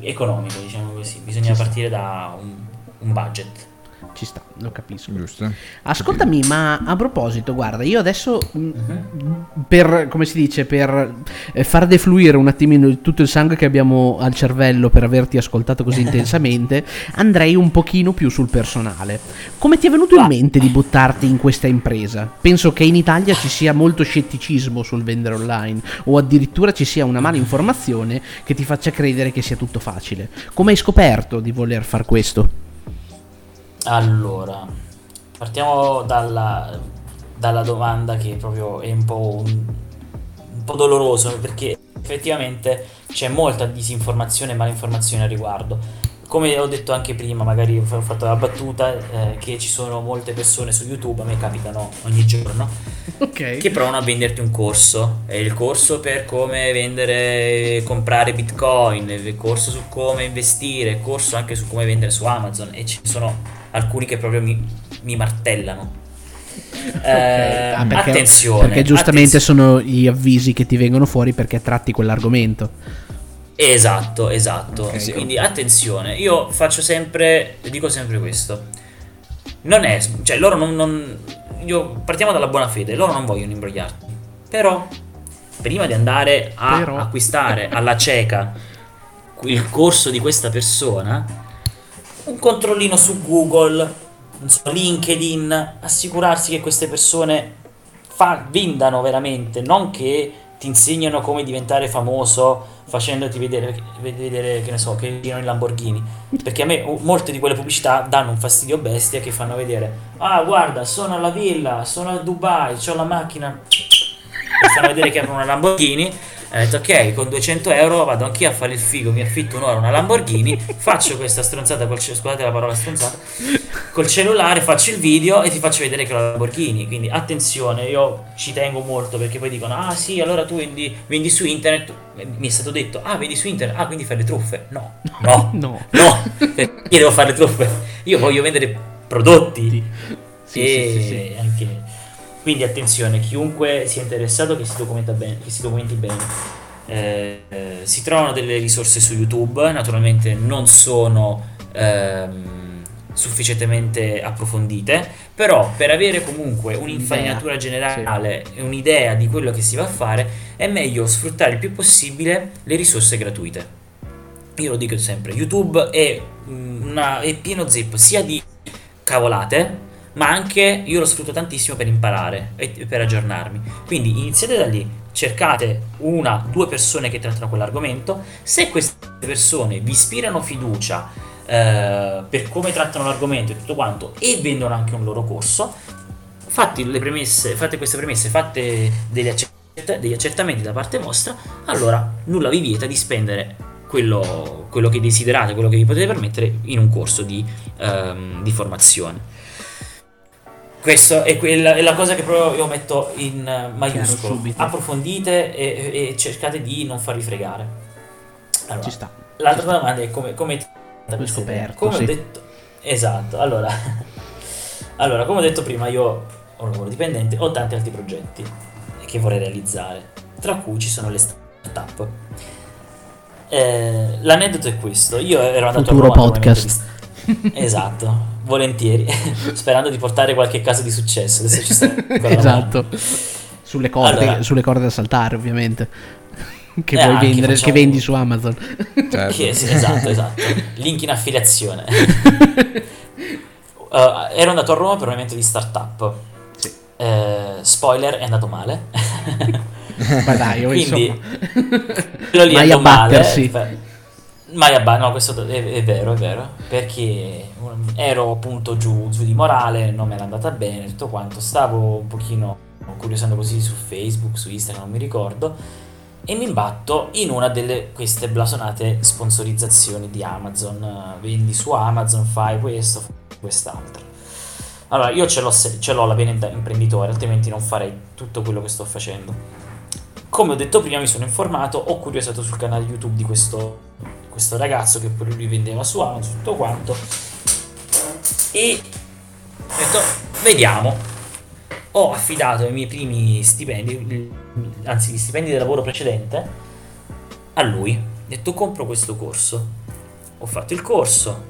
economico, diciamo così, bisogna partire da un, un budget. Ci sta, lo capisco. Giusto. Ascoltami, capito. Ma a proposito, guarda, io adesso uh-huh. per, come si dice, per far defluire un attimino tutto il sangue che abbiamo al cervello per averti ascoltato così intensamente, andrei un pochino più sul personale. Come ti è venuto in mente di buttarti in questa impresa? Penso che in Italia ci sia molto scetticismo sul vendere online, o addirittura ci sia una mala informazione che ti faccia credere che sia tutto facile. Come hai scoperto di voler far questo? Allora, partiamo dalla, dalla domanda che proprio è un po', un, un po' doloroso, perché effettivamente c'è molta disinformazione e malinformazione al riguardo. Come ho detto anche prima, magari ho fatto la battuta, eh, che ci sono molte persone su YouTube, a me capitano ogni giorno, okay. che provano a venderti un corso, è il corso per come vendere, comprare Bitcoin, il corso su come investire, il corso anche su come vendere su Amazon, e ci sono alcuni che proprio mi, mi martellano. Okay. Eh, ah, perché, attenzione, perché giustamente attenzione. Sono gli avvisi che ti vengono fuori perché tratti quell'argomento. Esatto, esatto. Okay. Quindi attenzione, io faccio sempre, dico sempre questo. Non è, cioè loro non, non io partiamo dalla buona fede, loro non vogliono imbrogliarti. Però prima di andare a Però... acquistare alla cieca il corso di questa persona, un controllino su Google, non so, LinkedIn, assicurarsi che queste persone fa- vendano veramente, non che ti insegnano come diventare famoso facendoti vedere, vedere che ne so, che girano i Lamborghini, perché a me molte di quelle pubblicità danno un fastidio bestia, che fanno vedere: ah, guarda, sono alla villa, sono a Dubai, c'ho la macchina, e fanno vedere che hanno una Lamborghini. Ho detto: ok, con duecento euro vado anch'io a fare il figo, mi affitto un'ora una Lamborghini, faccio questa stronzata col ce- scusate la parola stronzata, col cellulare faccio il video e ti faccio vedere che ho la Lamborghini. Quindi attenzione, io ci tengo molto, perché poi dicono: ah sì, allora tu vendi, vendi su internet. Mi è stato detto: ah, vendi su internet, ah, quindi fai le truffe. No, no, no, no, perché io devo fare le truffe? Io voglio vendere prodotti. Sì, e sì, sì, sì. Anche... quindi attenzione, chiunque sia interessato che si documenta bene, che si documenti bene. Eh, eh, si trovano delle risorse su YouTube, naturalmente non sono ehm, sufficientemente approfondite, però per avere comunque un'infarinatura generale e sì, un'idea di quello che si va a fare, è meglio sfruttare il più possibile le risorse gratuite. Io lo dico sempre, YouTube è, una, è pieno zeppo sia di cavolate, ma anche io lo sfrutto tantissimo per imparare e per aggiornarmi. Quindi iniziate da lì, cercate una, due persone che trattano quell'argomento. Se queste persone vi ispirano fiducia eh, per come trattano l'argomento e tutto quanto, e vendono anche un loro corso, fate le premesse, fate queste premesse, fate degli, accert- degli accertamenti da parte vostra, allora nulla vi vieta di spendere quello, quello che desiderate, quello che vi potete permettere in un corso di, ehm, di formazione. Questo è, quella, è la cosa che proprio io metto in maiuscolo. Approfondite e, e cercate di non farvi fregare. Allora, ci sta. L'altra ci sta. Domanda è come come ti scoperto, come sì. ho detto. Esatto. Allora, allora, come ho detto prima, io ho un lavoro dipendente, ho tanti altri progetti che vorrei realizzare, tra cui ci sono le startup. Eh, l'aneddoto è questo. Io ero andato Futuro a Roma podcast. Esatto. Volentieri, sperando di portare qualche caso di successo. Adesso ci sta esatto, sulle corde, allora, sulle corde da saltare, ovviamente. Che eh, vuoi vendere, facciamo... che vendi su Amazon. Certo. Che, sì, esatto, esatto. Link in affiliazione. uh, ero andato a Roma per un evento di startup. Sì. Uh, spoiler, è andato male. Ma dai, io quindi quello lì mai è andato male. Per... mai abba, no, questo è, è vero, è vero, perché ero appunto giù, giù di morale, non me era andata bene, tutto quanto, stavo un pochino curiosando così su Facebook, su Instagram, non mi ricordo, e mi imbatto in una delle queste blasonate sponsorizzazioni di Amazon, vendi su Amazon, fai questo, fai quest'altro. Allora io ce l'ho, ce l'ho la vena imprenditore, altrimenti non farei tutto quello che sto facendo. Come ho detto prima, mi sono informato, ho curiosato sul canale YouTube di questo questo ragazzo che poi lui vendeva su Amazon, tutto quanto, e ho detto vediamo. Ho affidato i miei primi stipendi, anzi gli stipendi del lavoro precedente, a lui. Ho detto compro questo corso, ho fatto il corso,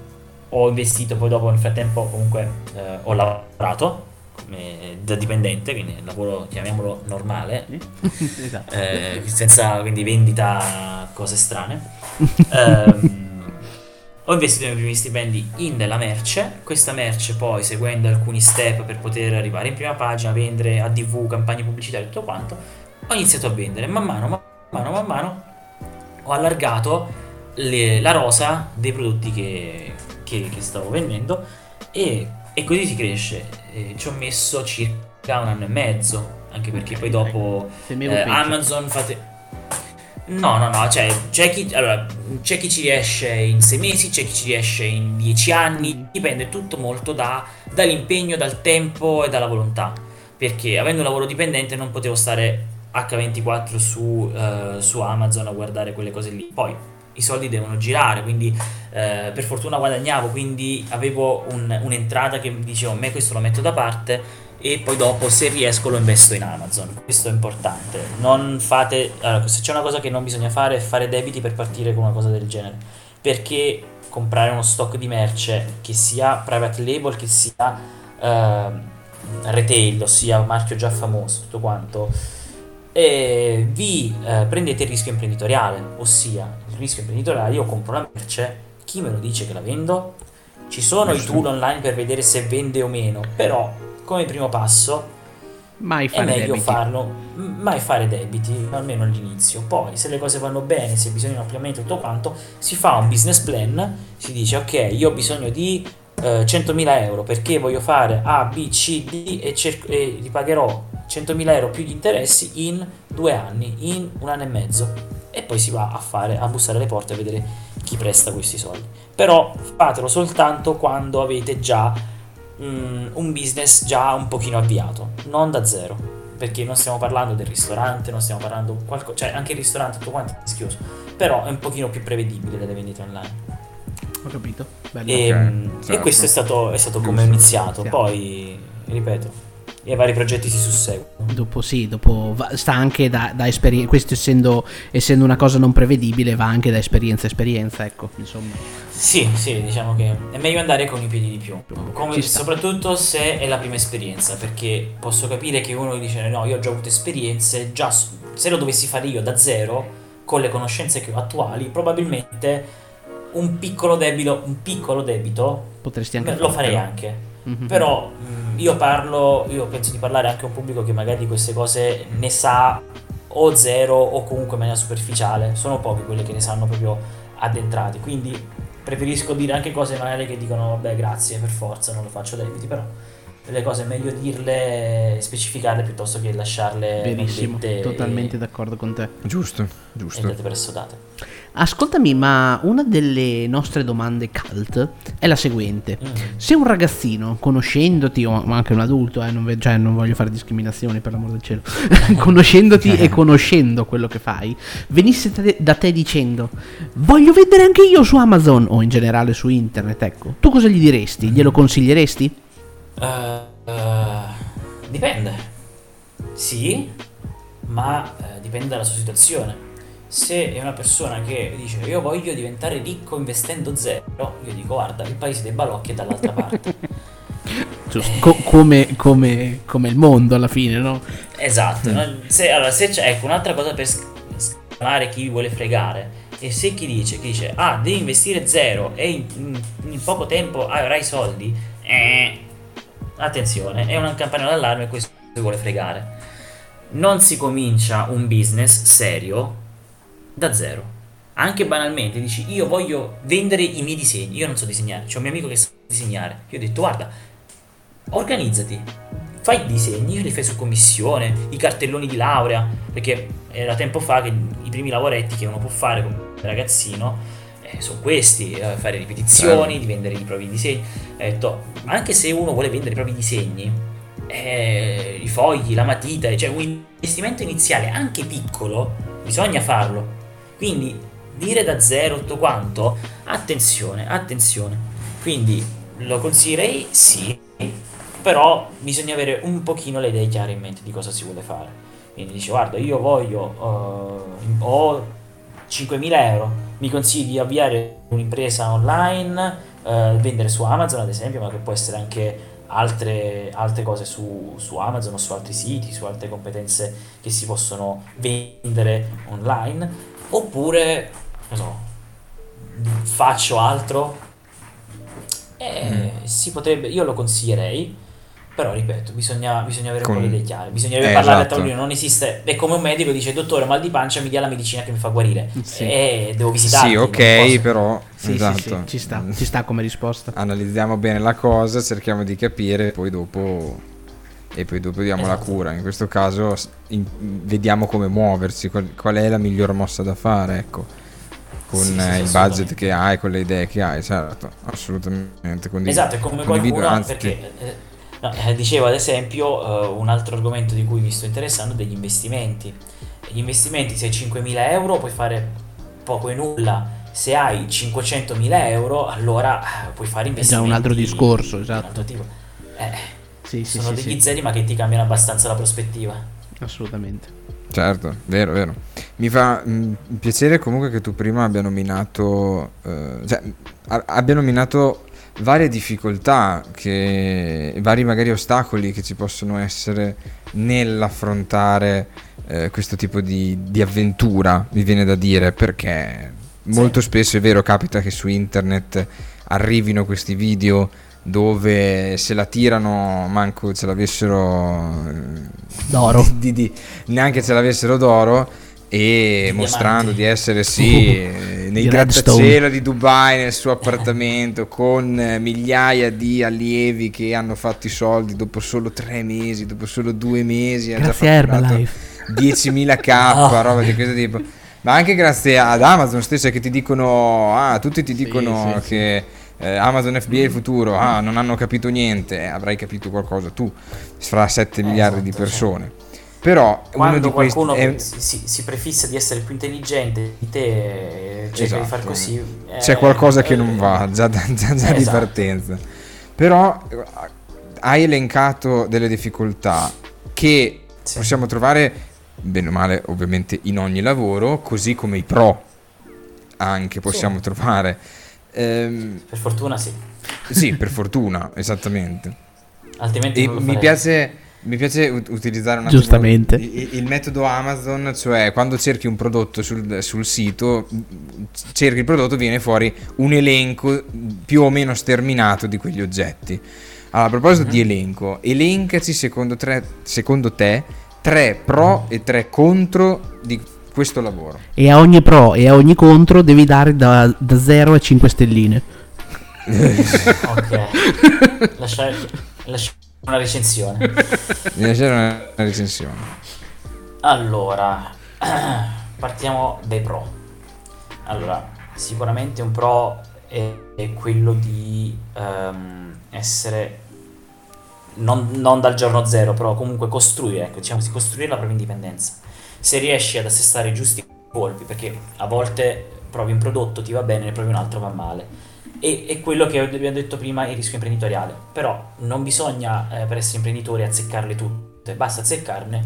ho investito, poi dopo nel frattempo comunque eh, ho lavorato come da dipendente, quindi lavoro chiamiamolo normale, esatto. eh, senza quindi vendita cose strane. um, ho investito i miei primi stipendi in della merce. Questa merce poi, seguendo alcuni step per poter arrivare in prima pagina, vendere a tivù, campagne pubblicitarie, tutto quanto, ho iniziato a vendere. Man mano, man mano, man mano ho allargato le, la rosa dei prodotti che, che, che stavo vendendo, e, e così si cresce. E ci ho messo circa un anno e mezzo, anche perché poi dopo eh, Amazon fate... No, no, no, cioè c'è chi, allora, c'è chi ci riesce in sei mesi, c'è chi ci riesce in dieci anni, dipende tutto molto da, dall'impegno, dal tempo e dalla volontà, perché avendo un lavoro dipendente non potevo stare acca ventiquattro su, uh, su Amazon a guardare quelle cose lì. Poi i soldi devono girare, quindi uh, per fortuna guadagnavo, quindi avevo un, un'entrata che dicevo: me questo lo metto da parte e poi dopo, se riesco, lo investo in Amazon. Questo è importante. Non fate, allora, se c'è una cosa che non bisogna fare è fare debiti per partire con una cosa del genere, perché comprare uno stock di merce, che sia private label, che sia eh, retail, ossia un marchio già famoso, tutto quanto, eh, vi eh, prendete il rischio imprenditoriale, ossia il rischio imprenditoriale: io compro una merce, chi me lo dice che la vendo? Ci sono Nessun. i tool online per vedere se vende o meno, però come primo passo mai fare è meglio debiti. farlo mai fare debiti, almeno all'inizio. Poi se le cose vanno bene, se bisogna un ampliamento e tutto quanto, si fa un business plan, si dice ok, io ho bisogno di eh, centomila euro perché voglio fare A, B, C, D e, cerco, e li pagherò centomila euro più gli interessi in due anni, in un anno e mezzo, e poi si va a fare a bussare alle porte a vedere chi presta questi soldi. Però fatelo soltanto quando avete già un business già un pochino avviato, non da zero, perché non stiamo parlando del ristorante, non stiamo parlando qualcosa, cioè anche il ristorante tutto quanto è rischioso, però è un pochino più prevedibile delle vendite online. Ho capito. Bello. E, okay, certo. E questo è stato, è stato come ho iniziato. Sì. Poi ripeto, i vari progetti si susseguono. Dopo sì, dopo va, sta anche da, da esperienza. Questo essendo, essendo una cosa non prevedibile, va anche da esperienza a esperienza, ecco, insomma. Sì, sì, diciamo che è meglio andare con i piedi di piombo, come, soprattutto se è la prima esperienza, perché posso capire che uno dice no, io ho già avuto esperienze, già se lo dovessi fare io da zero, con le conoscenze che ho attuali, probabilmente un piccolo debito, un piccolo debito potresti anche lo farei anche. Mm-hmm. Però io parlo, io penso di parlare anche a un pubblico che magari di queste cose ne sa o zero o comunque in maniera superficiale, sono pochi quelli che ne sanno proprio addentrati, quindi preferisco dire anche cose magari che dicono vabbè grazie per forza non lo faccio debiti, però le cose è meglio dirle, specificarle piuttosto che lasciarle. Benissimo, totalmente e... d'accordo con te. Giusto, giusto. E date per assodate. Ascoltami, ma una delle nostre domande cult è la seguente: mm. se un ragazzino, conoscendoti, o anche un adulto, eh, non, ve- cioè, non voglio fare discriminazioni per l'amor del cielo, conoscendoti eh. e conoscendo quello che fai, venisse te- da te dicendo voglio vendere anche io su Amazon o in generale su internet, ecco, tu cosa gli diresti? Glielo consiglieresti? Uh, uh, dipende, sì, ma uh, dipende dalla sua situazione. Se è una persona che dice io voglio diventare ricco investendo zero, io dico guarda, il paese dei balocchi è dall'altra parte. Giusto, Co- come, come, come il mondo alla fine, no? Esatto. No? Se, allora, se c'è, ecco, un'altra cosa per scalare chi vi vuole fregare. E se chi dice, chi dice ah, devi investire zero e in, in, in poco tempo avrai soldi, eh, attenzione, è una campanella d'allarme e questo si vuole fregare. Non si comincia un business serio da zero. Anche banalmente dici io voglio vendere i miei disegni, io non so disegnare, c'è un mio amico che sa disegnare, io ho detto guarda, organizzati, fai i disegni, li fai su commissione, i cartelloni di laurea, perché era tempo fa che i primi lavoretti che uno può fare come ragazzino Eh, sono questi, eh, fare ripetizioni, sì. di vendere i propri disegni. Ho detto, ma anche se uno vuole vendere i propri disegni, eh, i fogli, la matita, cioè un investimento iniziale anche piccolo, bisogna farlo. Quindi dire da zero tutto quanto, attenzione, attenzione. Quindi lo consiglierei sì, però bisogna avere un pochino le idee chiare in mente di cosa si vuole fare. Quindi dice guarda, io voglio uh, ho cinquemila euro, mi consigli di avviare un'impresa online, eh, vendere su Amazon ad esempio, ma che può essere anche altre, altre cose su, su Amazon o su altri siti, su altre competenze che si possono vendere online, oppure non so, faccio altro, eh, mm. si potrebbe, io lo consiglierei. Però ripeto, bisogna, bisogna avere un po' le idee chiare, bisognerebbe eh, parlare esatto. a tavolino, non esiste, è come un medico dice dottore ho mal di pancia, mi dia la medicina che mi fa guarire, sì. e devo visitarti. Sì, ok, però sì, esatto. sì, sì. Ci sta, ci sta come risposta. Analizziamo bene la cosa, cerchiamo di capire, poi dopo e poi dopo diamo esatto. la cura. In questo caso in, vediamo come muoversi, qual, qual è la miglior mossa da fare, ecco. Con sì, sì, il budget che hai, con le idee che hai, certo, assolutamente. Condiv- esatto, è come qualcuno, anzi, perché... Eh, No, eh, dicevo ad esempio eh, un altro argomento di cui mi sto interessando degli investimenti. Gli investimenti, se hai cinquemila euro puoi fare poco e nulla, se hai cinquecentomila euro allora eh, puoi fare investimenti. È già un altro discorso, esatto. Altro eh, sì, sì, sono sì, degli sì. zeri ma che ti cambiano abbastanza la prospettiva. Assolutamente. Certo, vero, vero. Mi fa mh, piacere comunque che tu prima abbia nominato, eh, cioè a- abbia nominato varie difficoltà, che vari magari ostacoli che ci possono essere nell'affrontare eh, questo tipo di, di avventura, mi viene da dire, perché molto sì. spesso è vero, capita che su internet arrivino questi video dove se la tirano manco ce l'avessero d'oro, di, di, neanche ce l'avessero d'oro, e di mostrando diamanti. Di essere sì uh, nei grattacielo di Dubai nel suo appartamento con migliaia di allievi che hanno fatto i soldi dopo solo tre mesi, dopo solo due mesi grazie ha già fatturato diecimila k oh. roba di questo tipo, ma anche grazie ad Amazon stessa che ti dicono ah tutti ti dicono sì, sì, che sì. Amazon F B A il futuro, ah non hanno capito niente, eh, avrai capito qualcosa tu fra sette eh, miliardi esatto, di persone sì. Però quando uno di qualcuno è... si, si prefissa di essere più intelligente di te, cerca esatto. di far così eh, c'è qualcosa eh, che eh, non va già, da, già, già esatto. di partenza. Però hai elencato delle difficoltà che sì. possiamo trovare bene o male ovviamente in ogni lavoro, così come i pro anche possiamo sì. trovare. Per fortuna sì. Sì, per fortuna, esattamente. Altrimenti e mi piace, mi piace utilizzare un giustamente il, il metodo Amazon, cioè quando cerchi un prodotto sul, sul sito, cerchi il prodotto, viene fuori un elenco più o meno sterminato di quegli oggetti. Allora, a proposito mm-hmm. di elenco, elencaci secondo, tre, secondo te tre pro mm. e tre contro di questo lavoro, e a ogni pro e a ogni contro devi dare da, da zero a cinque stelline. Ok, lasciare, lasciare una recensione lasciare una recensione allora partiamo dai pro. Allora, sicuramente un pro è, è quello di um, essere non, non dal giorno zero, però comunque costruire, ecco, diciamo, si costruire la propria indipendenza. Se riesci ad assestare i giusti colpi, perché a volte provi un prodotto, ti va bene, ne provi un altro, va male, e è quello che abbiamo detto prima, il rischio imprenditoriale. Però non bisogna eh, per essere imprenditori azzeccarle tutte, basta azzeccarne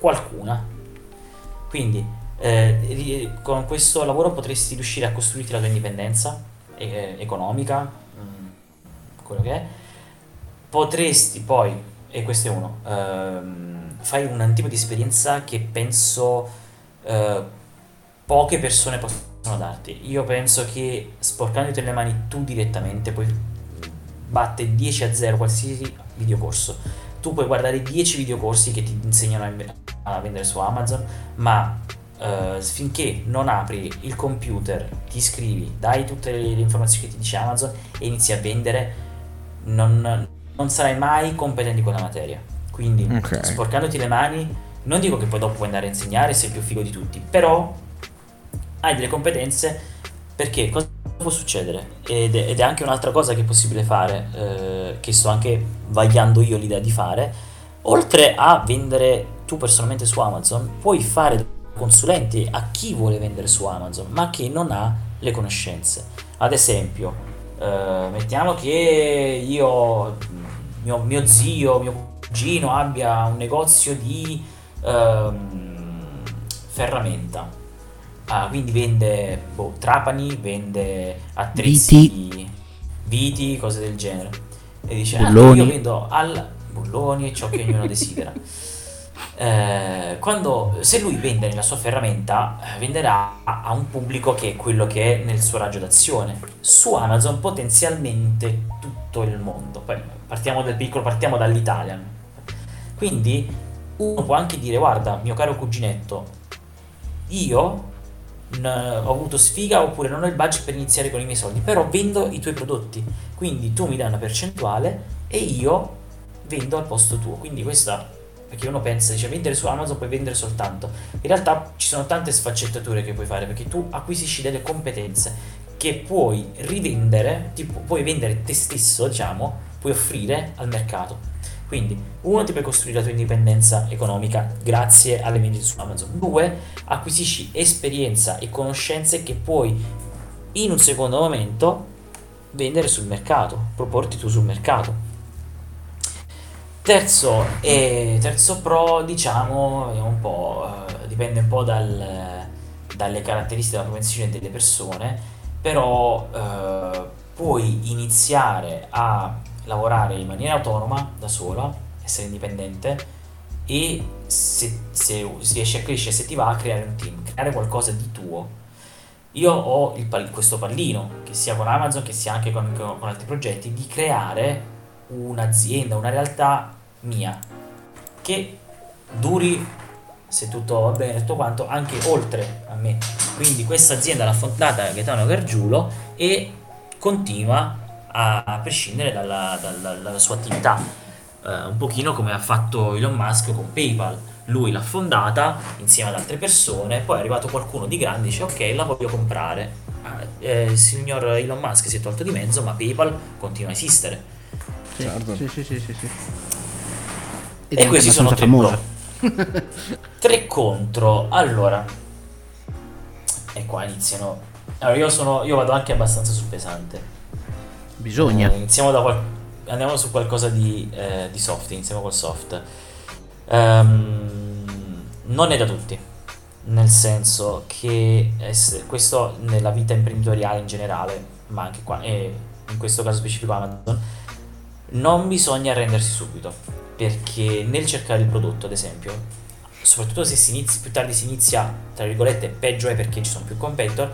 qualcuna. Quindi eh, con questo lavoro potresti riuscire a costruirti la tua indipendenza eh, economica, mh, quello che è. Potresti poi, e questo è uno, ehm, fai un tipo di esperienza che penso eh, poche persone possono darti. Io penso che sporcandoti le mani tu direttamente puoi batte dieci a zero qualsiasi videocorso. Tu puoi guardare dieci videocorsi che ti insegnano a vendere su Amazon, ma eh, finché non apri il computer, ti iscrivi, dai tutte le, le informazioni che ti dice Amazon e inizi a vendere, non, non sarai mai competente in quella materia. Quindi okay. sporcandoti le mani, non dico che poi dopo puoi andare a insegnare, sei più figo di tutti, però hai delle competenze, perché cosa può succedere? Ed è, ed è anche un'altra cosa che è possibile fare, eh, che sto anche vagliando io l'idea di fare, oltre a vendere tu personalmente su Amazon, puoi fare consulenti a chi vuole vendere su Amazon, ma che non ha le conoscenze. Ad esempio, eh, mettiamo che io, mio, mio zio, mio Gino abbia un negozio di ehm, ferramenta, ah, quindi vende boh, trapani, vende attrezzi, viti. viti, cose del genere, e dice bulloni. Ah, io vendo al bulloni e ciò che ognuno desidera. Eh, quando, se lui vende nella sua ferramenta, venderà a, a un pubblico che è quello che è nel suo raggio d'azione. Su Amazon potenzialmente tutto il mondo. Poi partiamo dal piccolo, partiamo dall'Italia. Quindi uno può anche dire: guarda, mio caro cuginetto, io n- ho avuto sfiga, oppure non ho il budget per iniziare con i miei soldi, però vendo i tuoi prodotti, quindi tu mi dai una percentuale e io vendo al posto tuo. Quindi questa, perché uno pensa, dice, vendere su Amazon puoi vendere soltanto, in realtà ci sono tante sfaccettature che puoi fare, perché tu acquisisci delle competenze che puoi rivendere, tipo puoi vendere te stesso, diciamo, puoi offrire al mercato. Quindi, uno, ti puoi costruire la tua indipendenza economica grazie alle vendite su Amazon. Due, acquisisci esperienza e conoscenze che puoi, in un secondo momento, vendere sul mercato, proporti tu sul mercato. Terzo, e terzo pro, diciamo, è un po', dipende un po' dal, dalle caratteristiche della propensione delle persone, però eh, puoi iniziare a lavorare in maniera autonoma, da sola, essere indipendente, e se, se riesci a crescere, se ti va, a creare un team, creare qualcosa di tuo. Io ho il pal- questo pallino, che sia con Amazon, che sia anche con, con, con altri progetti, di creare un'azienda, una realtà mia, che duri, se tutto va bene, tutto quanto, anche oltre a me. Quindi questa azienda l'ha fondata Gaetano Gargiulo e continua a, a prescindere dalla, dalla, dalla sua attività, eh, un pochino come ha fatto Elon Musk con PayPal. Lui l'ha fondata insieme ad altre persone, poi è arrivato qualcuno di grande e dice: ok, la voglio comprare. Ah, eh, signor Elon Musk si è tolto di mezzo, ma PayPal continua a esistere. Sì, certo. sì, sì, sì, sì, sì. E questi sono tre pro. Tre contro. Allora, e qua iniziano. Allora, io sono io vado anche abbastanza sul pesante. Bisogna. Iniziamo da qual- andiamo su qualcosa di, eh, di soft. Iniziamo col soft. Um, non è da tutti, nel senso che es- questo nella vita imprenditoriale in generale, ma anche qua, e in questo caso specifico Amazon, non bisogna arrendersi subito. Perché nel cercare il prodotto, ad esempio, soprattutto se si inizia, più tardi si inizia, tra virgolette, peggio è perché ci sono più competitor,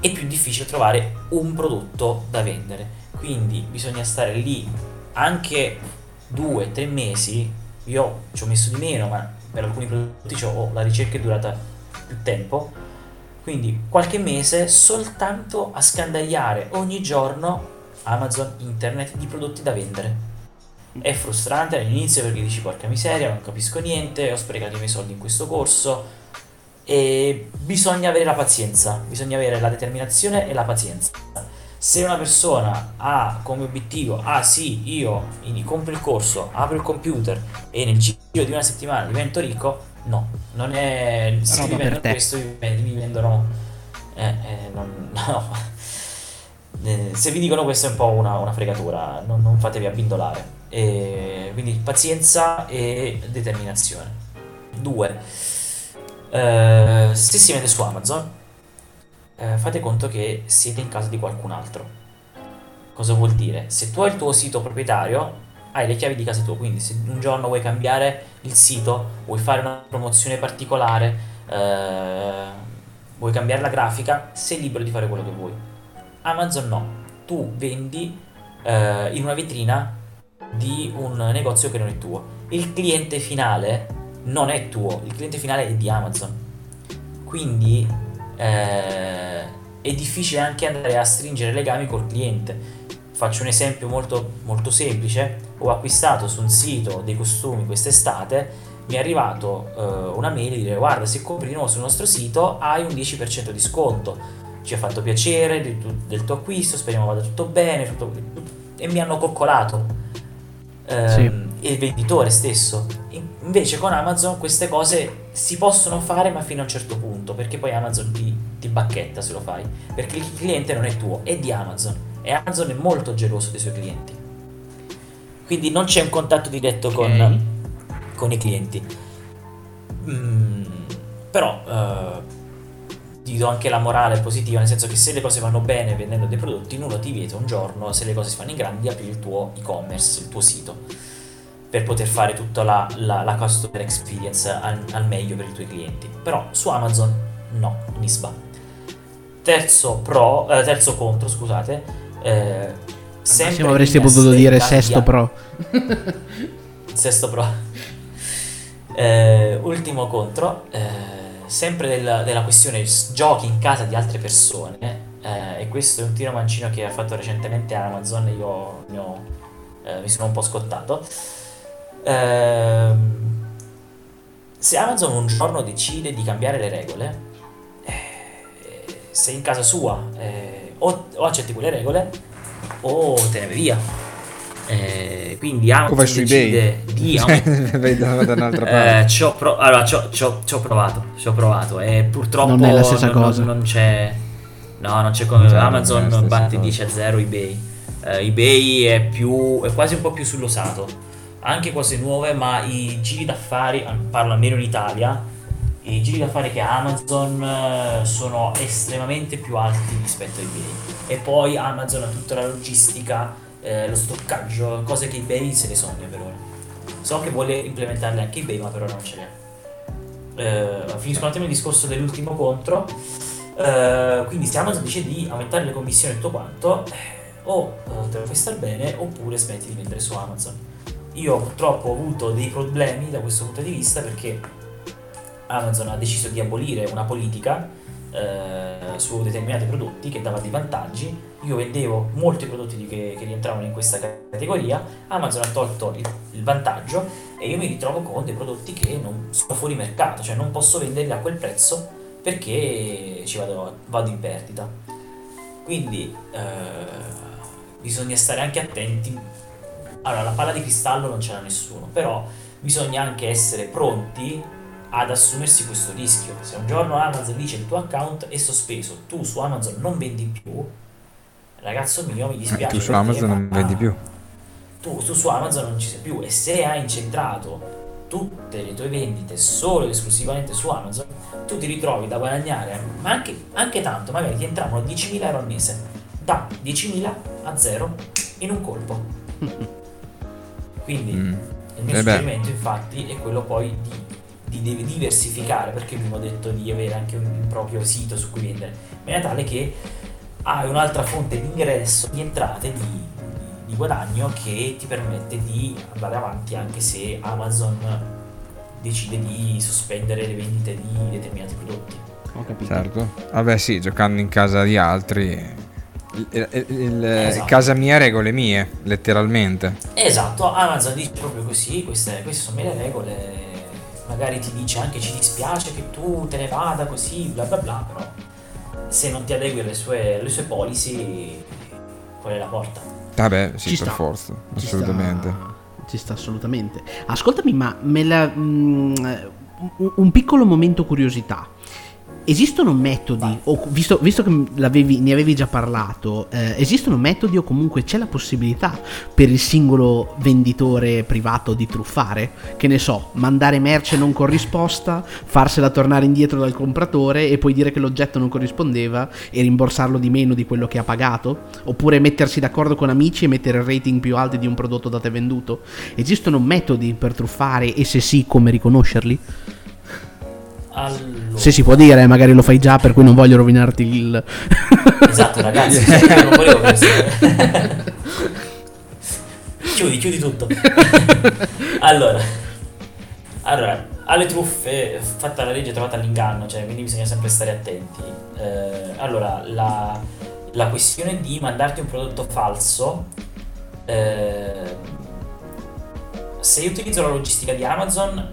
è più difficile trovare un prodotto da vendere. Quindi bisogna stare lì anche due, tre mesi. Io ci ho messo di meno, ma per alcuni prodotti c'ho, oh, la ricerca è durata più tempo. Quindi qualche mese soltanto a scandagliare ogni giorno Amazon, internet, di prodotti da vendere. È frustrante all'inizio perché dici: porca miseria, non capisco niente, ho sprecato i miei soldi in questo corso. E bisogna avere la pazienza, bisogna avere la determinazione e la pazienza. Se una persona ha come obiettivo: ah sì, io compro il corso, apro il computer e nel giro di una settimana divento ricco, no, non è se no, mi vendono questo, mi vendono eh, eh, non, no eh, se vi dicono questo è un po' una, una fregatura, non, non fatevi abbindolare. E quindi pazienza e determinazione. Due, eh, se si vende su Amazon, eh, fate conto che siete in casa di qualcun altro. Cosa vuol dire? Se tu hai il tuo sito proprietario, hai le chiavi di casa tua, quindi se un giorno vuoi cambiare il sito, vuoi fare una promozione particolare, eh, vuoi cambiare la grafica, sei libero di fare quello che vuoi. Amazon no, tu vendi eh, in una vetrina di un negozio che non è tuo. Il cliente finale non è tuo, il cliente finale è di Amazon. Quindi eh, è difficile anche andare a stringere legami col cliente. Faccio un esempio molto, molto semplice: ho acquistato su un sito dei costumi quest'estate, mi è arrivato eh, una mail di dire: guarda, se compri di nuovo sul nostro sito hai un dieci per cento di sconto, ci ha fatto piacere del tuo, del tuo acquisto, speriamo vada tutto bene, tutto... e mi hanno coccolato. Ehm, sì. E il venditore stesso. Invece con Amazon queste cose si possono fare, ma fino a un certo punto, perché poi Amazon ti, ti bacchetta se lo fai, perché il cliente non è tuo, è di Amazon, e Amazon è molto geloso dei suoi clienti. Quindi non c'è un contatto diretto okay. con con i clienti. mm, però eh, ti do anche la morale positiva, nel senso che se le cose vanno bene vendendo dei prodotti, nulla ti vieta un giorno, se le cose si fanno in grandi, di aprire il tuo e-commerce, il tuo sito, per poter fare tutta la, la, la customer experience al, al meglio per i tuoi clienti. Però su Amazon no, nisba. Terzo pro, eh, terzo contro, scusate. Eh, sempre se avresti potuto dire sesto pro. Sesto pro. Eh, ultimo contro. Eh, sempre della, della questione giochi in casa di altre persone, eh, e questo è un tiro mancino che ha fatto recentemente Amazon. Io ne ho, eh, mi sono un po' scottato. Eh, se Amazon un giorno decide di cambiare le regole, eh, sei in casa sua, eh, o, o accetti quelle regole o te ne vai via. Eh, quindi Amazon come decide di da un'altra parte. Eh, ci ho pro- allora ci ho, ci ho, ci ho provato, ci ho provato e purtroppo non è la stessa non, cosa. Non, non c'è No, non c'è come non Amazon non batte dieci a zero eBay. Eh, eBay è più è quasi un po' più sull'usato. Anche cose nuove, ma i giri d'affari, parlo almeno in Italia, i giri da fare che ha Amazon sono estremamente più alti rispetto a eBay, e poi Amazon ha tutta la logistica, eh, lo stoccaggio, cose che eBay se ne sogna per ora. So che vuole implementarle anche eBay, ma per ora non ce l'è. Uh, finisco un attimo il discorso dell'ultimo contro. Uh, quindi se Amazon dice di aumentare le commissioni e tutto quanto, o uh, te lo fai star bene oppure smetti di vendere su Amazon. Io purtroppo ho avuto dei problemi da questo punto di vista, perché Amazon ha deciso di abolire una politica uh, su determinati prodotti che dava dei vantaggi. Io vendevo molti prodotti che, che rientravano in questa categoria, Amazon ha tolto il, il vantaggio e io mi ritrovo con dei prodotti che non sono fuori mercato, cioè non posso venderli a quel prezzo perché ci vado, vado in perdita. Quindi eh, bisogna stare anche attenti. Allora, la palla di cristallo non ce l'ha nessuno, però bisogna anche essere pronti ad assumersi questo rischio. Se un giorno Amazon dice il tuo account è sospeso, tu su Amazon non vendi più, ragazzo mio, mi dispiace, tu su Amazon non vendi più, tu, tu su Amazon non ci sei più. E se hai incentrato tutte le tue vendite solo ed esclusivamente su Amazon, tu ti ritrovi da guadagnare, ma anche, anche tanto, magari ti entravano diecimila euro al mese, da diecimila a zero in un colpo. Quindi mm. il mio e suggerimento beh. infatti è quello poi di, di diversificare, perché prima ho detto di avere anche un, un proprio sito su cui vendere, ma è tale che hai ah, un'altra fonte di ingresso, di entrate, di, di, di guadagno che ti permette di andare avanti anche se Amazon decide di sospendere le vendite di determinati prodotti. Ho capito. Certo. Vabbè sì, giocando in casa di altri, il, il, il, esatto. Casa mia, regole mie, letteralmente. Esatto, Amazon dice proprio così, queste, queste sono le regole, magari ti dice anche ci dispiace che tu te ne vada così, bla bla bla, però se non ti adegui alle sue, alle sue policy, qual è la porta? Vabbè, sì, ci per sta. forza, ci assolutamente. Sta, ci sta assolutamente. Ascoltami, ma me la, um, un piccolo momento curiosità. Esistono metodi, o, visto, visto che l'avevi, ne avevi già parlato, eh, esistono metodi o comunque c'è la possibilità per il singolo venditore privato di truffare? Che ne so, mandare merce non corrisposta, farsela tornare indietro dal compratore e poi dire che l'oggetto non corrispondeva e rimborsarlo di meno di quello che ha pagato? Oppure mettersi d'accordo con amici e mettere il rating più alto di un prodotto da te venduto? Esistono metodi per truffare e se sì, come riconoscerli? Allora, se si può dire, magari lo fai già, per cui non voglio rovinarti il... Esatto, ragazzi, cioè, non volevo questo. Chiudi, chiudi tutto. Allora, allora, alle truffe, fatta la legge, trovata l'inganno, cioè, quindi bisogna sempre stare attenti. Eh, allora, la, la questione di mandarti un prodotto falso, eh, se io utilizzo la logistica di Amazon,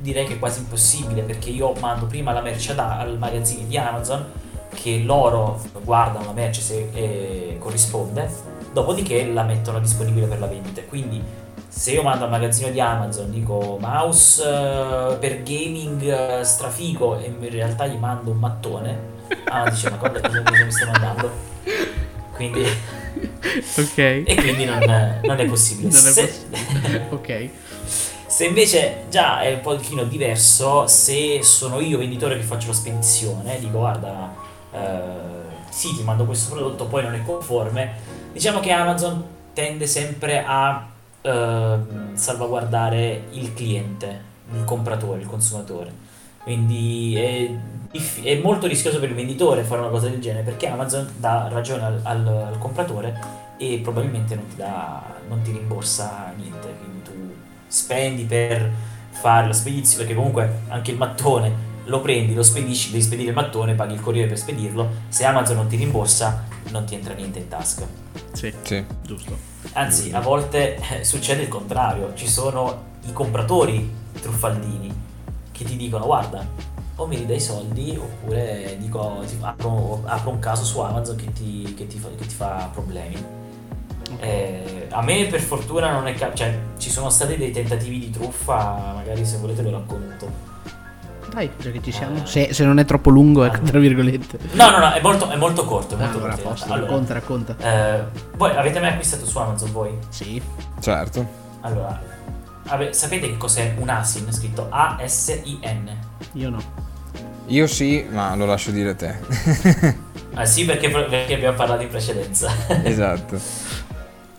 direi che è quasi impossibile, perché io mando prima la merce al magazzino di Amazon, che loro guardano la merce se eh, corrisponde, dopodiché la mettono disponibile per la vendita. Quindi se io mando al magazzino di Amazon, dico mouse eh, per gaming eh, strafigo, e in realtà gli mando un mattone, Amazon dice ma guarda cosa, cosa mi sto mandando, quindi... Okay. E quindi non, non è possibile, non è possibile. Se, okay. Se invece già è un pochino diverso, se sono io venditore che faccio la spedizione, dico guarda eh, sì, ti mando questo prodotto, poi non è conforme, diciamo che Amazon tende sempre a eh, salvaguardare il cliente, il compratore, il consumatore, quindi è, è molto rischioso per il venditore fare una cosa del genere, perché Amazon dà ragione al, al, al compratore e probabilmente non ti dà, non ti rimborsa niente, quindi tu spendi per fare la spedizione, perché comunque anche il mattone lo prendi, lo spedisci, devi spedire il mattone, paghi il corriere per spedirlo, se Amazon non ti rimborsa non ti entra niente in tasca. Sì, sì, giusto. Anzi, a volte eh, succede il contrario, ci sono i compratori truffaldini che ti dicono guarda o mi ridai i soldi oppure dico ti apro, apro un caso su Amazon che ti, che ti, fa, che ti fa problemi. Eh, a me per fortuna non è cap- cioè ci sono stati dei tentativi di truffa, magari se volete ve lo racconto. Dai, già che ci siamo. Eh, se, se non è troppo lungo, ecco, tra virgolette. No, no, no, è molto, è molto corto. È molto allora, corto posto, allora, racconta, racconta. Eh, voi avete mai acquistato su Amazon voi? Sì. Certo. Allora, sapete che cos'è un ASIN? Scritto A S I N. Io no. Io sì, ma lo lascio dire te. Ah sì, perché, perché abbiamo parlato in precedenza. Esatto.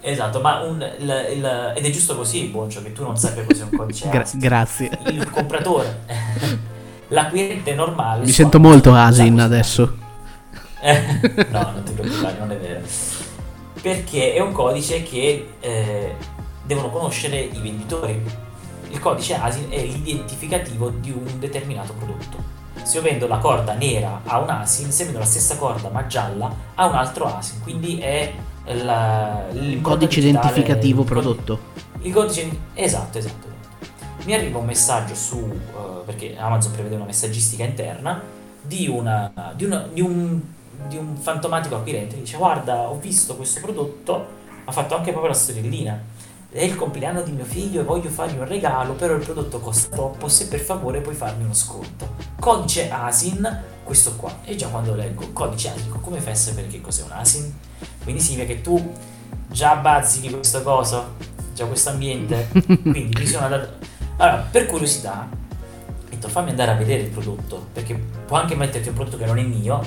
Esatto, ma un, il, il, ed è giusto così, Boncio, che tu non sappia cos'è un concetto. Gra- grazie. Il compratore, l'acquirente normale. Mi sento molto Asin adesso. No, non ti preoccupare, non è vero. Perché è un codice che eh, devono conoscere i venditori. Il codice A S I N è l'identificativo di un determinato prodotto. Se io vendo la corda nera a un A S I N, se vendo la stessa corda ma gialla a un altro A S I N, quindi è la, il codice identificativo il prodotto. Codice, il codice esatto, esatto. Mi arriva un messaggio su uh, perché Amazon prevede una messaggistica interna di una di, una, di un di un fantomatico acquirente che dice: guarda, ho visto questo prodotto, ha fatto anche proprio la storiellina. È il compleanno di mio figlio e voglio fargli un regalo, però il prodotto costa troppo, se per favore puoi farmi uno sconto. Codice A S I N, questo qua. E già quando leggo codice A S I N, come fai a sapere che cos'è un A S I N? Quindi significa che tu già bazzichi questa cosa, già questo ambiente. Quindi mi sono andato... Allora, per curiosità, ho detto fammi andare a vedere il prodotto, perché può anche metterti un prodotto che non è mio.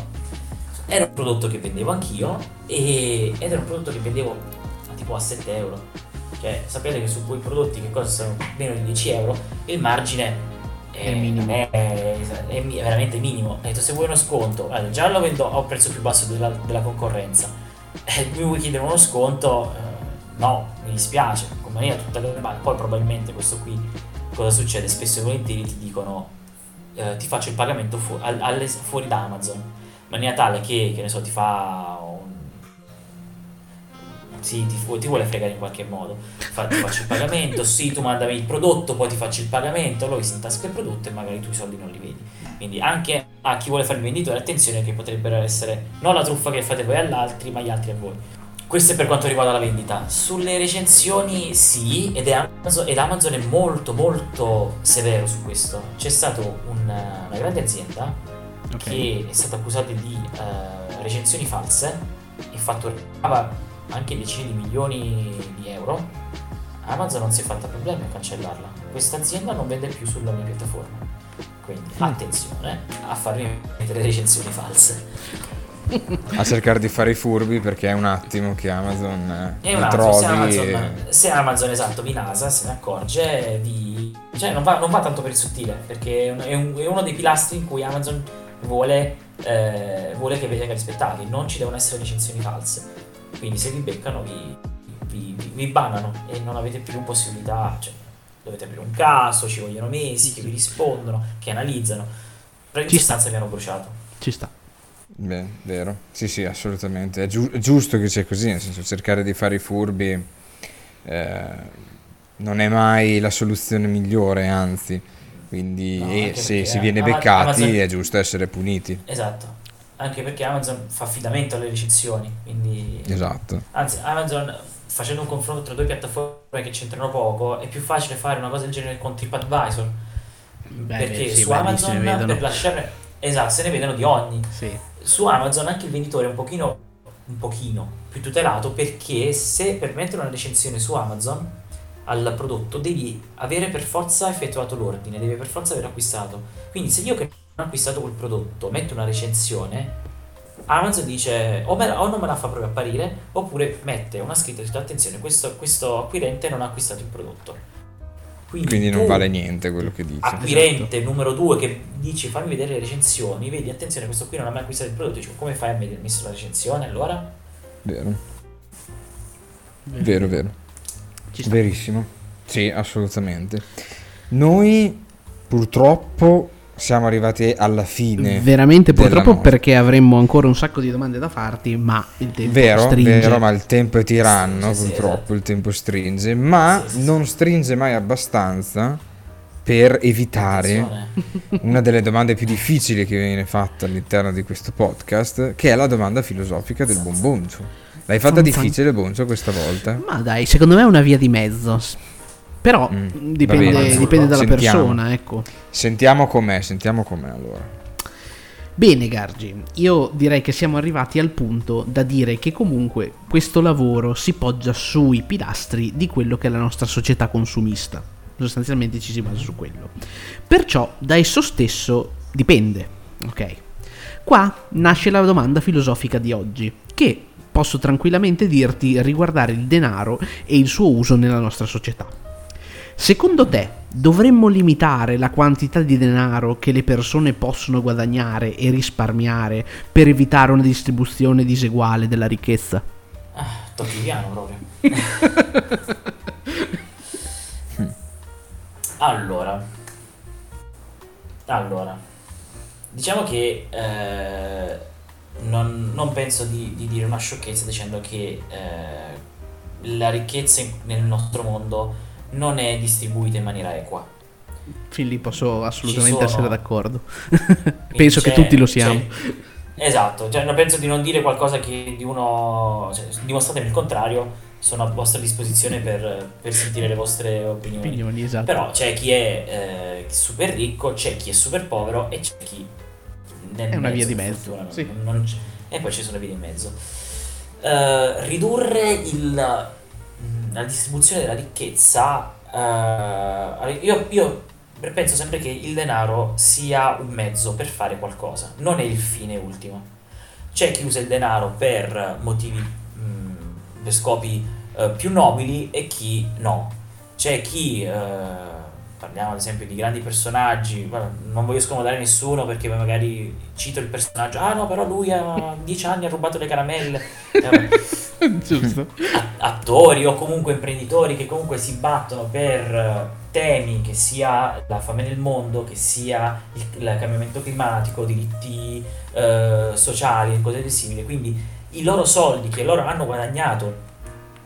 Era un prodotto che vendevo anch'io e... ed era un prodotto che vendevo tipo a sette euro. Cioè, sapete che su quei prodotti che costano meno di dieci euro il margine è, è, minimo. è, è, è veramente minimo. Ho detto, se vuoi uno sconto, allora, già lo vendo a un prezzo più basso della, della concorrenza, eh, mi vuoi chiedere uno sconto? Eh, no, mi dispiace, compagnia tutta le... Poi probabilmente questo qui cosa succede? Spesso e volentieri ti dicono eh, ti faccio il pagamento fu- al, alle, fuori da Amazon, in maniera tale che, che ne so, ti fa un... Sì, ti, ti vuole fregare in qualche modo. Fa, ti faccio il pagamento, sì, tu mandami il prodotto, poi ti faccio il pagamento, lui si intasca il prodotto e magari tu i soldi non li vedi. Quindi anche a chi vuole fare il venditore, attenzione, che potrebbero essere non la truffa che fate voi all'altri, ma gli altri a voi. Questo è per quanto riguarda la vendita. Sulle recensioni sì, ed, è Amazon, ed Amazon è molto molto severo su questo. C'è stata una, una grande azienda, okay, che è stata accusata di uh, recensioni false e fatturava anche decine di milioni di euro. Amazon non si è fatta problemi a cancellarla. Questa azienda non vende più sulla mia piattaforma, quindi attenzione a farmi mettere recensioni false, a cercare di fare i furbi, perché è un attimo che Amazon è un attimo, trovi se Amazon, e... se Amazon esatto vi nasa, se ne accorge di... cioè non va, non va tanto per il sottile, perché è, un, è uno dei pilastri in cui Amazon vuole eh, vuole che venga rispettato. Non ci devono essere recensioni false, quindi se vi beccano vi, vi, vi, vi bannano e non avete più possibilità, cioè dovete aprire un caso, ci vogliono mesi che vi rispondono, che analizzano, però in sostanza vi hanno bruciato. Ci sta. Beh, vero, sì sì, assolutamente, è, giu- è giusto che sia così, nel senso, cercare di fare i furbi eh, non è mai la soluzione migliore, anzi, quindi no, e se si viene beccati Amazon... è giusto essere puniti. Esatto. Anche perché Amazon fa affidamento alle recensioni, quindi esatto. Anzi, Amazon, facendo un confronto tra due piattaforme che c'entrano poco, è più facile fare una cosa del genere con TripAdvisor. Beh, perché sì, su beh, Amazon per lasciare esatto se ne vedono di ogni. Sì. Su Amazon anche il venditore è un pochino un pochino più tutelato, perché se per mettere una recensione su Amazon al prodotto devi avere per forza effettuato l'ordine, devi per forza aver acquistato. Quindi se io che acquistato quel prodotto metto una recensione, Amazon dice o, me la, o non me la fa proprio apparire, oppure mette una scritta che dice attenzione questo, questo acquirente non ha acquistato il prodotto, quindi, quindi non vale niente quello che dice acquirente. Esatto. Numero due che dici fammi vedere le recensioni, vedi attenzione questo qui non ha mai acquistato il prodotto, dice come fai a mettermi sulla recensione? Allora vero vero vero verissimo, sì, assolutamente. Noi purtroppo siamo arrivati alla fine. Veramente purtroppo, perché avremmo ancora un sacco di domande da farti, ma il tempo vero, stringe. Vero, ma il tempo è tiranno, sì, purtroppo sì, il tempo stringe, ma sì, sì, non stringe mai abbastanza per evitare attenzione, una delle domande più difficili che viene fatta all'interno di questo podcast, che è la domanda filosofica del buon Boncio. L'hai fatta difficile, Boncio, questa volta? Ma dai, secondo me è una via di mezzo. Però mm, dipende, bene, dipende dalla sentiamo, persona, ecco. Sentiamo com'è, sentiamo com'è allora. Bene Gargi, io direi che siamo arrivati al punto da dire che comunque questo lavoro si poggia sui pilastri di quello che è la nostra società consumista. Sostanzialmente ci si basa su quello. Perciò da esso stesso dipende. Ok. Qua nasce la domanda filosofica di oggi, che posso tranquillamente dirti riguardare il denaro e il suo uso nella nostra società. Secondo te dovremmo limitare la quantità di denaro che le persone possono guadagnare e risparmiare per evitare una distribuzione diseguale della ricchezza? Ah, tocchiano proprio. allora, allora, diciamo che eh, non, non penso di, di dire una sciocchezza dicendo che eh, la ricchezza nel nostro mondo non è distribuita in maniera equa. Fin lì posso assolutamente sono... essere d'accordo. Penso che tutti lo siamo. Esatto, cioè, penso di non dire qualcosa che di uno, cioè, dimostratemi il contrario, sono a vostra disposizione per, per sentire le vostre opinioni, opinioni esatto. Però c'è chi è eh, super ricco, c'è chi è super povero e c'è chi nel è una mezzo, via di mezzo fortuna, sì. non, non e poi ci sono vie di mezzo. Uh, ridurre il la distribuzione della ricchezza, eh, io, io penso sempre che il denaro sia un mezzo per fare qualcosa, non è il fine ultimo. C'è chi usa il denaro per motivi, mh, per scopi eh, più nobili e chi no. C'è chi, eh, parliamo ad esempio di grandi personaggi, non voglio scomodare nessuno perché magari cito il personaggio, ah no però lui a dieci anni ha rubato le caramelle. Giusto. Attori o comunque imprenditori che comunque si battono per temi che sia la fame nel mondo, che sia il, il cambiamento climatico, diritti eh, sociali e cose del simile. Quindi i loro soldi che loro hanno guadagnato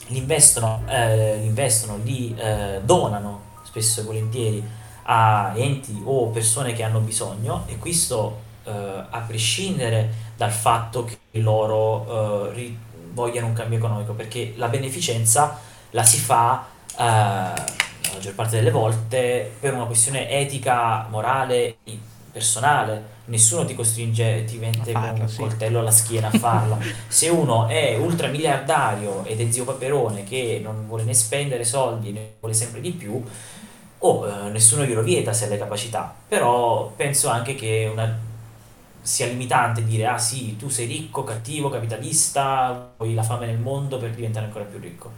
li investono, eh, li, investono, li eh, donano spesso e volentieri a enti o persone che hanno bisogno, e questo eh, a prescindere dal fatto che loro eh, ri- vogliono un cambio economico, perché la beneficenza la si fa eh, la maggior parte delle volte per una questione etica, morale, personale. Nessuno ti costringe, ti mette con un sì. coltello alla schiena a farla. Se uno è ultramiliardario ed è zio Paperone che non vuole né spendere soldi né vuole sempre di più, oh, eh, nessuno glielo vieta se ha le capacità. Però penso anche che una sia limitante dire ah sì, tu sei ricco, cattivo, capitalista, vuoi la fame nel mondo per diventare ancora più ricco.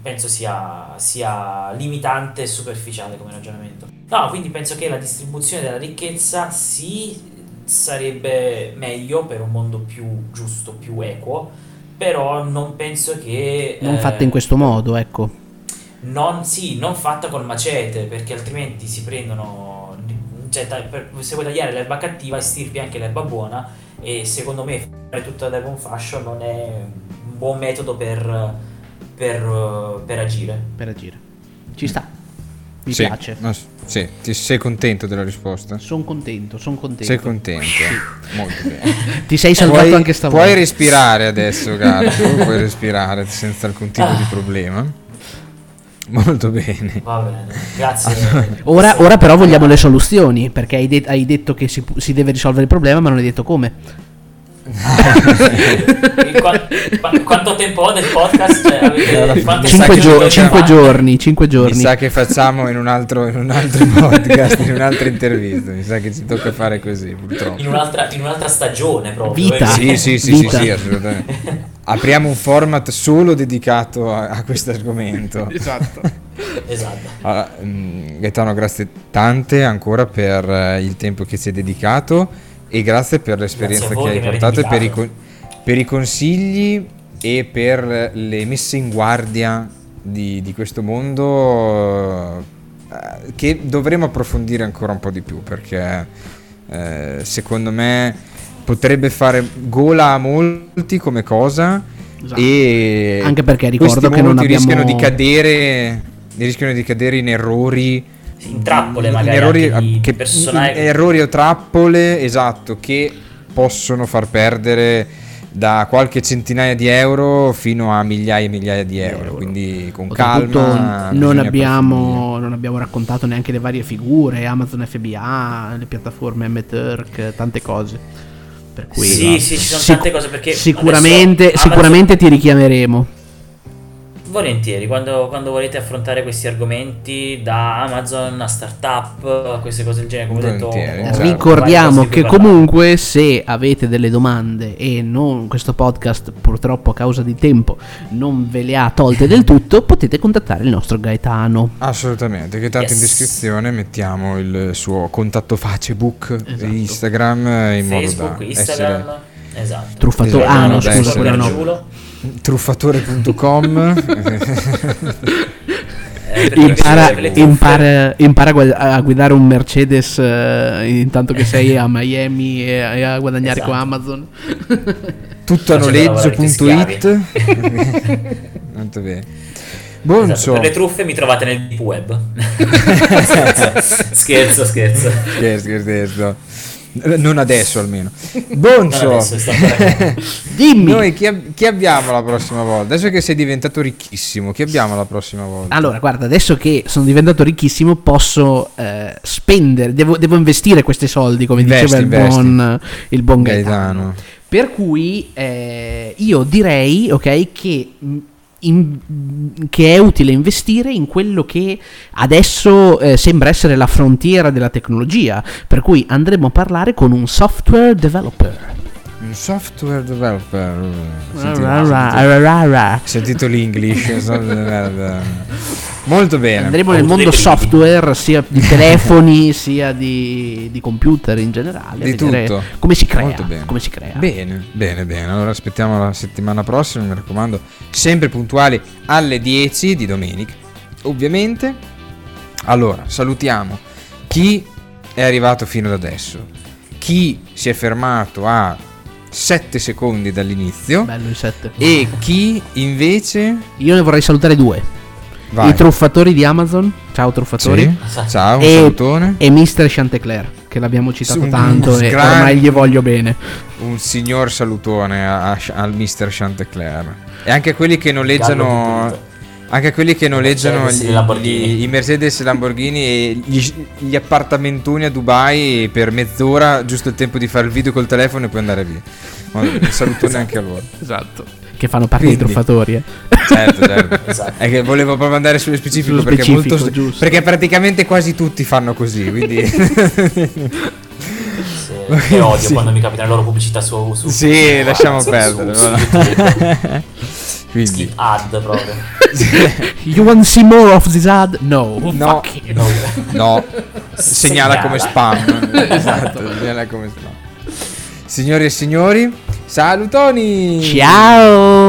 Penso sia, sia limitante e superficiale come ragionamento. No, quindi penso che la distribuzione della ricchezza sì sarebbe meglio per un mondo più giusto, più equo, però non penso che non eh, fatta in questo modo, ecco. Non sì, non fatta col macete, perché altrimenti si prendono, cioè, se vuoi tagliare l'erba cattiva estirpi anche l'erba buona, e secondo me fare tutto l'erba un fascio non è un buon metodo per per, per agire per agire ci sta. Mi sì. piace. No, sì. Ti sei contento della risposta? Sono contento, sono contento. Sei contento? Sì. Molto bene. Ti sei salvato puoi, anche stavolta. Puoi respirare adesso, Gargiulo. Puoi respirare senza alcun tipo ah. di problema. Molto bene. Va bene, grazie. Allora, ora, ora però vogliamo le soluzioni, perché hai, de- hai detto che si, si deve risolvere il problema, ma non hai detto come. Qu- quanto tempo ho del podcast? Cioè, avete, cinque, gio- cinque giorni, cinque giorni. Mi sa che facciamo in un altro, in un altro podcast, in un'altra intervista. Mi sa che ci tocca fare così, purtroppo. In un'altra, in un'altra stagione proprio. Vita. Sì, sì, sì, Vita. sì, sì, assolutamente. Apriamo un format solo dedicato a, a questo argomento. Esatto. esatto. Allora, Gaetano, grazie tante ancora per il tempo che si è dedicato, e grazie per l'esperienza grazie che hai che portato e per i, con- per i consigli e per le messe in guardia di, di questo mondo eh, che dovremo approfondire ancora un po' di più, perché eh, secondo me potrebbe fare gola a molti come cosa, esatto. E anche perché ricordo che non abbiamo rischiano di cadere rischiano di cadere in errori, in trappole in magari errori, anche che, personali... errori o trappole, esatto, che possono far perdere da qualche centinaia di euro fino a migliaia e migliaia di euro, euro. Quindi con calma. Non abbiamo, non abbiamo raccontato neanche le varie figure, Amazon F B A, le piattaforme M-Turk, tante cose. Per cui, sì, no. sì, ci sono Sic- tante cose, perché sicuramente, sicuramente Amazon... ti richiameremo. volentieri, quando, quando volete affrontare questi argomenti, da Amazon a startup, queste cose del genere, come volentieri, ho detto, esatto. Ricordiamo che comunque se avete delle domande e non, questo podcast purtroppo a causa di tempo non ve le ha tolte del tutto, potete contattare il nostro Gaetano, assolutamente, che tanto yes. in descrizione mettiamo il suo contatto Facebook, esatto. Instagram, in Facebook, modo da Instagram, essere... Esatto. Truffatore, esatto. Ah, no, scusa, quello no. Truffatore punto com eh, impara, impara, impara a guidare un Mercedes eh, intanto che sei a Miami e a guadagnare, esatto, con Amazon. tutto a noleggio punto it Molto bene. Esatto, per le truffe mi trovate nel deep web. Scherzo, scherzo. Scherzo, scherzo. Non adesso almeno. Boncio, adesso dimmi noi chi, ab- chi abbiamo la prossima volta? Adesso che sei diventato ricchissimo, chi abbiamo la prossima volta? Allora guarda, adesso che sono diventato ricchissimo posso eh, spendere, devo, devo investire questi soldi, come investi, diceva il investi. buon, il buon Gaetano. Gaetano. Per cui eh, io direi, ok, che... In, che è utile investire in quello che adesso eh, sembra essere la frontiera della tecnologia, per cui andremo a parlare con un software developer. Un software developer. Sentito, rara, sentito, rara. sentito l'English. Molto bene. Andremo nel mondo software, sia di telefoni sia di, di computer in generale. Di tutto. Come si crea? Molto bene. Come si crea? Bene, bene, bene. Allora aspettiamo la settimana prossima. Mi raccomando, sempre puntuali alle dieci di domenica, ovviamente. Allora salutiamo chi è arrivato fino ad adesso, chi si è fermato a sette secondi dall'inizio. Bello il sette. E chi invece? Io ne vorrei salutare due. Vai. I truffatori di Amazon. Ciao truffatori. Sì. Ciao, un e, salutone. E mister Chanteclair, che l'abbiamo citato un, tanto un e gran... ormai gli voglio bene. Un signor salutone a, a, al mister Chanteclair. E anche a quelli che noleggiano, anche a quelli che noleggiano gli, gli, i Mercedes e Lamborghini e gli, gli appartamentoni a Dubai per mezz'ora, giusto il tempo di fare il video col telefono e poi andare via. Un salutone anche a loro. Esatto. Che fanno parte Quindi. dei truffatori. Eh. Certo, certo. Esatto. È che volevo proprio andare sullo specifico, sullo perché, specifico molto, giusto. perché praticamente quasi tutti fanno così. Quindi... Che odio sì. quando mi capita la loro pubblicità su, su Sì, su, lasciamo su, perdere. Su, su, Quindi ad proprio. You want to see more of this ad? No. No. Fuck you. No. no. Segnala, segnala come spam. Esatto, segnala come spam. Signore e signori, salutoni. Ciao.